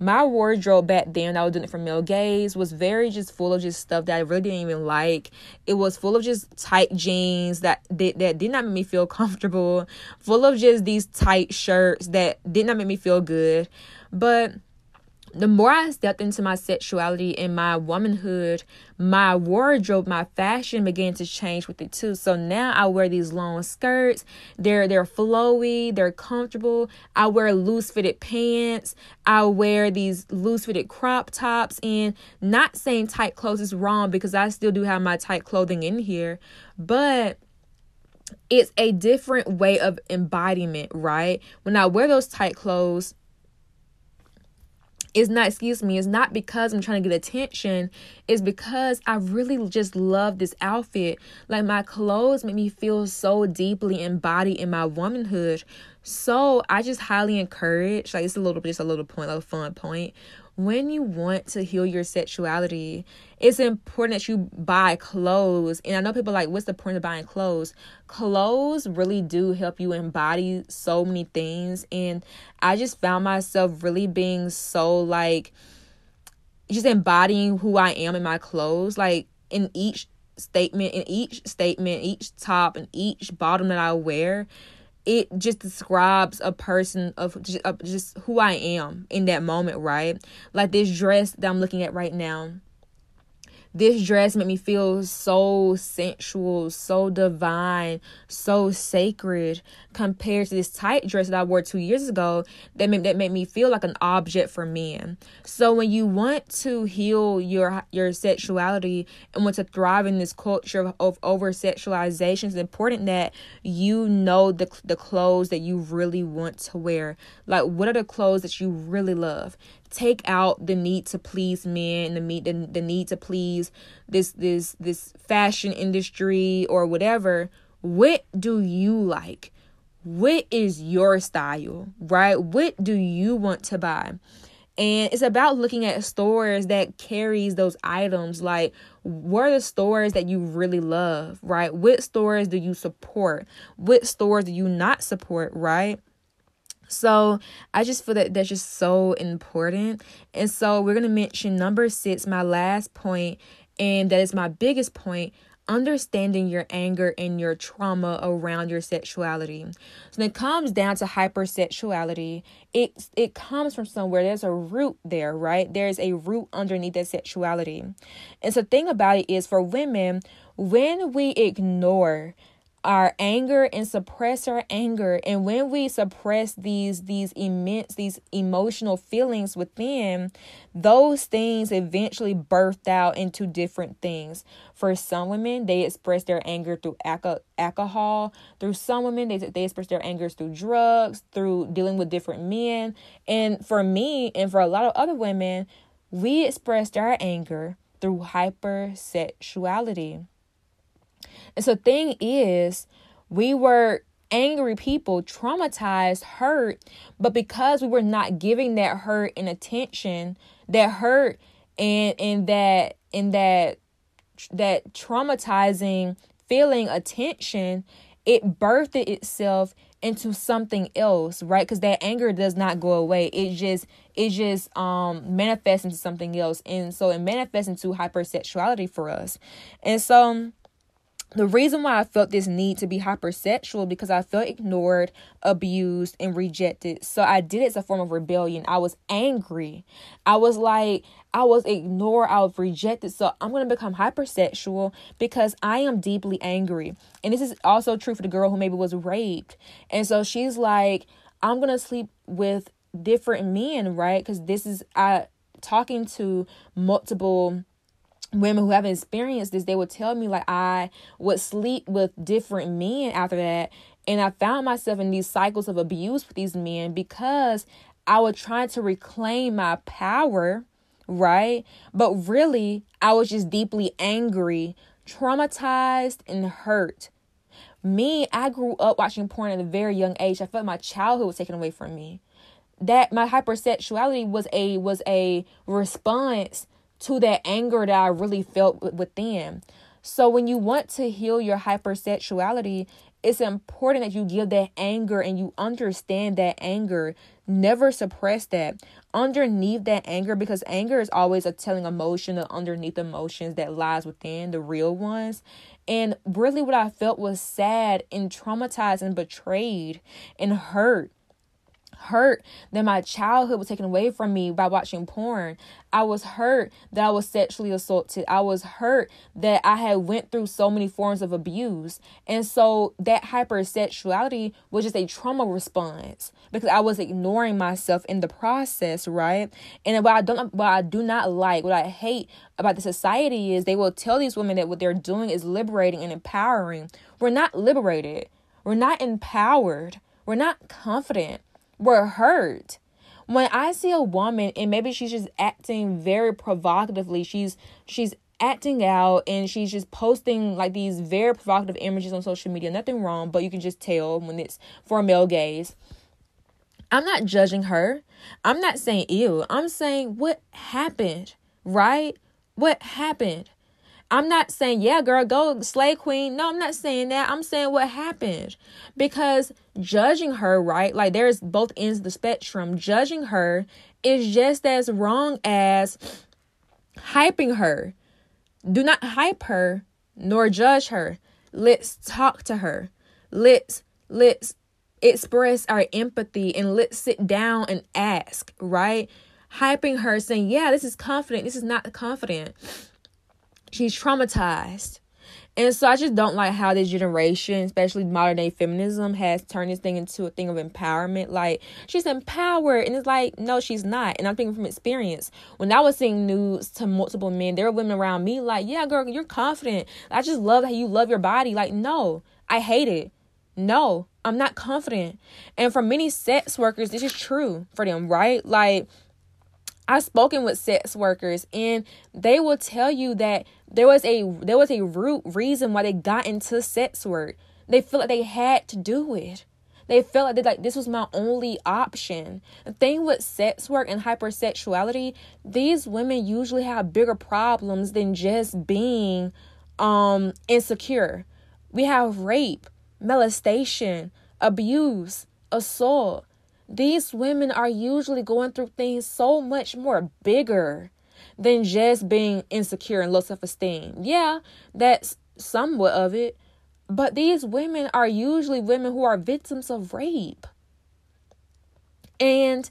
My wardrobe back then, I was doing it for male gaze, was very just full of just stuff that I really didn't even like. It was full of just tight jeans that did, that did not make me feel comfortable, full of just these tight shirts that did not make me feel good. But the more I stepped into my sexuality and my womanhood, my wardrobe, my fashion began to change with it too. So now I wear these long skirts. They're they're flowy. They're comfortable. I wear loose fitted pants. I wear these loose fitted crop tops. And not saying tight clothes is wrong because I still do have my tight clothing in here, but it's a different way of embodiment, right? When I wear those tight clothes, It's not, excuse me, it's not because I'm trying to get attention. It's because I really just love this outfit. Like my clothes make me feel so deeply embodied in my womanhood. So I just highly encourage, like it's a little, just a little point, like a fun point. When you want to heal your sexuality, it's important that you buy clothes. And I know people are like, what's the point of buying clothes? Clothes really do help you embody so many things. And I just found myself really being so like, just embodying who I am in my clothes. Like in each statement, in each statement, each top and each bottom that I wear, it just describes a person of just, uh, just who I am in that moment, right? Like this dress that I'm looking at right now. This dress made me feel so sensual, so divine, so sacred compared to this tight dress that I wore two years ago that made, that made me feel like an object for men. So when you want to heal your your sexuality and want to thrive in this culture of over-sexualization, it's important that you know the, the clothes that you really want to wear. Like, what are the clothes that you really love? Take out the need to please men, the meet the, the need to please this this this fashion industry or whatever. What do you like? What is your style, right? What do you want to buy? And it's about looking at stores that carries those items. Like, what are the stores that you really love, right? What stores do you support? What stores do you not support, right? So I just feel that that's just so important. And so we're going to mention number six, my last point, and that is my biggest point: understanding your anger and your trauma around your sexuality. So when it comes down to hypersexuality, it, it comes from somewhere. There's a root there, right? There's a root underneath that sexuality. And so the thing about it is, for women, when we ignore our anger and suppress our anger, and when we suppress these these immense these emotional feelings within, those things eventually birthed out into different things. For some women, they express their anger through alcohol. Through some women, they they express their anger through drugs, through dealing with different men. And for me, and for a lot of other women, we expressed our anger through hypersexuality. And so thing is, we were angry people, traumatized, hurt, but because we were not giving that hurt and attention, that hurt and, and that and that that traumatizing feeling attention, it birthed itself into something else, right? Because that anger does not go away. It just it just um manifests into something else. And so it manifests into hypersexuality for us. And so the reason why I felt this need to be hypersexual, because I felt ignored, abused, and rejected. So I did it as a form of rebellion. I was angry. I was like, I was ignored. I was rejected. So I'm going to become hypersexual because I am deeply angry. And this is also true for the girl who maybe was raped. And so she's like, I'm going to sleep with different men, right? Because this is, I talking to multiple women who haven't experienced this, they would tell me, like, I would sleep with different men after that. And I found myself in these cycles of abuse with these men because I was trying to reclaim my power, right? But really, I was just deeply angry, traumatized, and hurt. Me, I grew up watching porn at a very young age. I felt my childhood was taken away from me. That my hypersexuality was a was a response to that anger that I really felt within. So when you want to heal your hypersexuality, it's important that you give that anger and you understand that anger. Never suppress that. Underneath that anger, because anger is always a telling emotion, or underneath emotions that lies within, the real ones. And really what I felt was sad and traumatized and betrayed and hurt. Hurt that my childhood was taken away from me by watching porn. I was hurt that I was sexually assaulted. I was hurt that I had went through so many forms of abuse. And so that hypersexuality was just a trauma response because I was ignoring myself in the process, right? And what I don't, what I do not like, what I hate about the society is they will tell these women that what they're doing is liberating and empowering. We're not liberated. We're not empowered. We're not confident. We're hurt. When I see a woman and maybe she's just acting very provocatively, she's she's acting out and she's just posting like these very provocative images on social media. Nothing wrong, but you can just tell when it's for male gaze. I'm not judging her. I'm not saying ew. I'm saying what happened, right? What happened? I'm not saying, yeah, girl, go slay queen. No, I'm not saying that. I'm saying what happened, because judging her, right? Like there's both ends of the spectrum. Judging her is just as wrong as hyping her. Do not hype her nor judge her. Let's talk to her. Let's, let's express our empathy and let's sit down and ask, right? Hyping her saying, yeah, this is confident. This is not confident. She's traumatized. And so I just don't like how this generation, especially modern day feminism, has turned this thing into a thing of empowerment. Like, she's empowered. And it's like, no, she's not. And I'm thinking from experience. When I was seeing nudes to multiple men, there were women around me like, yeah, girl, you're confident. I just love how you love your body. Like, no, I hate it. No, I'm not confident. And for many sex workers, this is true for them, right? Like, I've spoken with sex workers and they will tell you that there was a there was a root reason why they got into sex work. They feel like they had to do it. They felt like they like this was my only option. The thing with sex work and hypersexuality, these women usually have bigger problems than just being um insecure. We have rape, molestation, abuse, assault. These women are usually going through things so much more bigger than just being insecure and low self-esteem. Yeah, that's somewhat of it. But these women are usually women who are victims of rape. And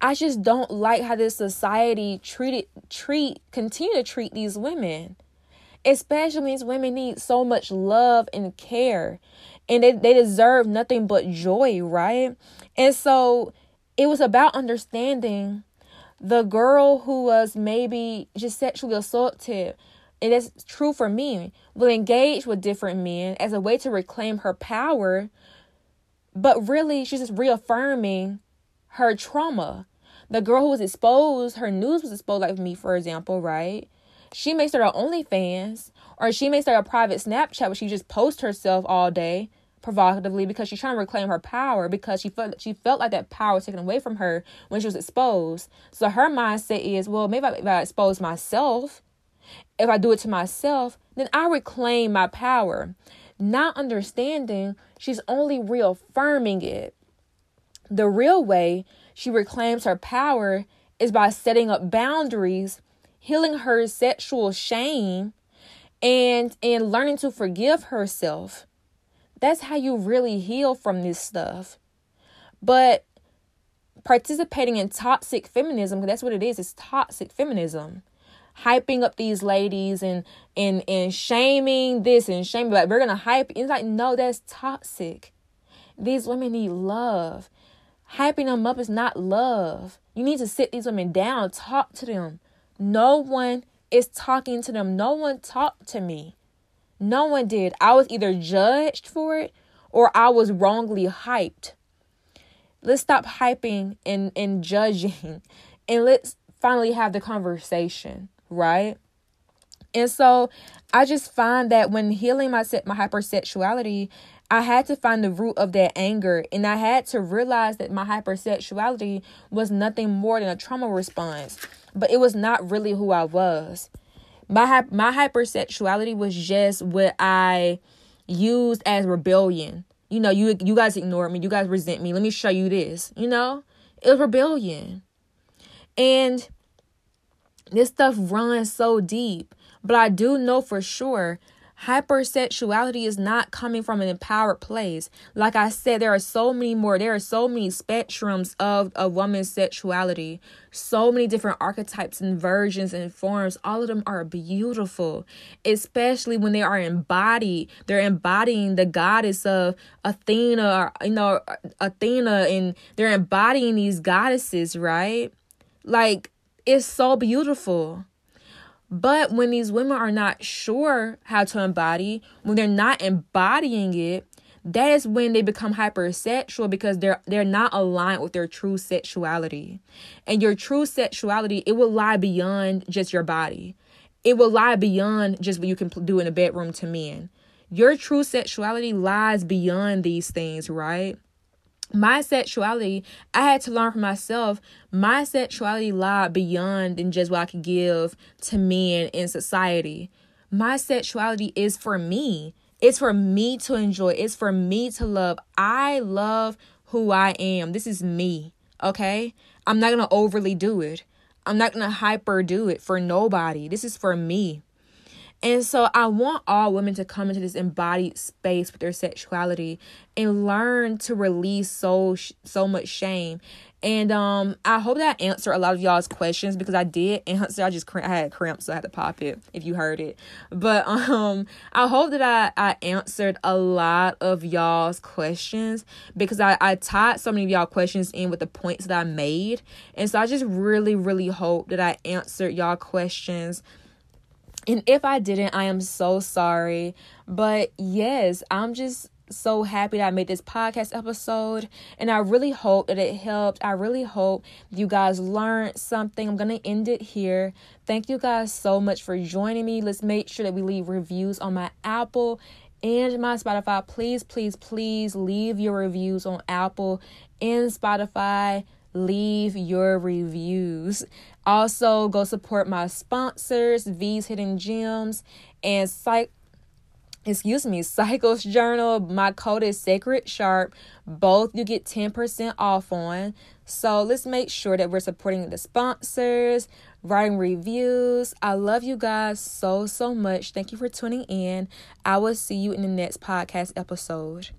I just don't like how this society treated, treat, continue to treat these women. Especially when these women need so much love and care. And they, they deserve nothing but joy, right? And so it was about understanding the girl who was maybe just sexually assaulted, and that's true for me, will engage with different men as a way to reclaim her power. But really, she's just reaffirming her trauma. The girl who was exposed, her news was exposed, like me, for example, right? She may start her OnlyFans, or she may start a private Snapchat where she just posts herself all day provocatively because she's trying to reclaim her power, because she felt she felt like that power was taken away from her when she was exposed. So her mindset is, well, maybe if I expose myself, if I do it to myself, then I reclaim my power. Not understanding, she's only reaffirming it. The real way she reclaims her power is by setting up boundaries, healing her sexual shame, and and learning to forgive herself. That's how you really heal from this stuff. But participating in toxic feminism, because that's what it is, it's toxic feminism. Hyping up these ladies and and and shaming this and shaming that. Like, we're going to hype. It's like, no, that's toxic. These women need love. Hyping them up is not love. You need to sit these women down, talk to them. No one is talking to them. No one talked to me. No one did. I was either judged for it or I was wrongly hyped. Let's stop hyping and, and judging, and let's finally have the conversation, right? And so I just find that when healing my, my hypersexuality, I had to find the root of that anger. And I had to realize that my hypersexuality was nothing more than a trauma response. But it was not really who I was. My my hypersexuality was just what I used as rebellion. You know, you you guys ignored me. You guys resent me. Let me show you this. You know, it was rebellion. And this stuff runs so deep. But I do know for sure, hypersexuality is not coming from an empowered place. Like I said, there are so many more. There are so many spectrums of a woman's sexuality. So many different archetypes and versions and forms. All of them are beautiful, especially when they are embodied. They're embodying the goddess of Athena, or, you know, Athena, and they're embodying these goddesses, right? Like, it's so beautiful. But when these women are not sure how to embody, when they're not embodying it, that is when they become hypersexual, because they're they're not aligned with their true sexuality. And your true sexuality, it will lie beyond just your body. It will lie beyond just what you can do in a bedroom to men. Your true sexuality lies beyond these things, right? My sexuality, I had to learn for myself, my sexuality lied beyond than just what I could give to men in society. My sexuality is for me. It's for me to enjoy. It's for me to love. I love who I am. This is me, okay? I'm not going to overly do it. I'm not going to hyper do it for nobody. This is for me. And so I want all women to come into this embodied space with their sexuality and learn to release so so much shame. And um, I hope that I answered a lot of y'all's questions, because I did answer. I just cr- I had cramps, so I had to pop it if you heard it. But um, I hope that I, I answered a lot of y'all's questions, because I, I tied so many of y'all questions in with the points that I made. And so I just really, really hope that I answered y'all questions. And if I didn't, I am so sorry. But yes, I'm just so happy that I made this podcast episode. And I really hope that it helped. I really hope you guys learned something. I'm going to end it here. Thank you guys so much for joining me. Let's make sure that we leave reviews on my Apple and my Spotify. Please, please, please leave your reviews on Apple and Spotify. Leave your reviews. Also, go support my sponsors, V's Hidden Gems and Psych. Excuse me, Cycles Journal. My code is SACREDSHARP. Both you get ten percent off on. So let's make sure that we're supporting the sponsors, writing reviews. I love you guys so, so much. Thank you for tuning in. I will see you in the next podcast episode.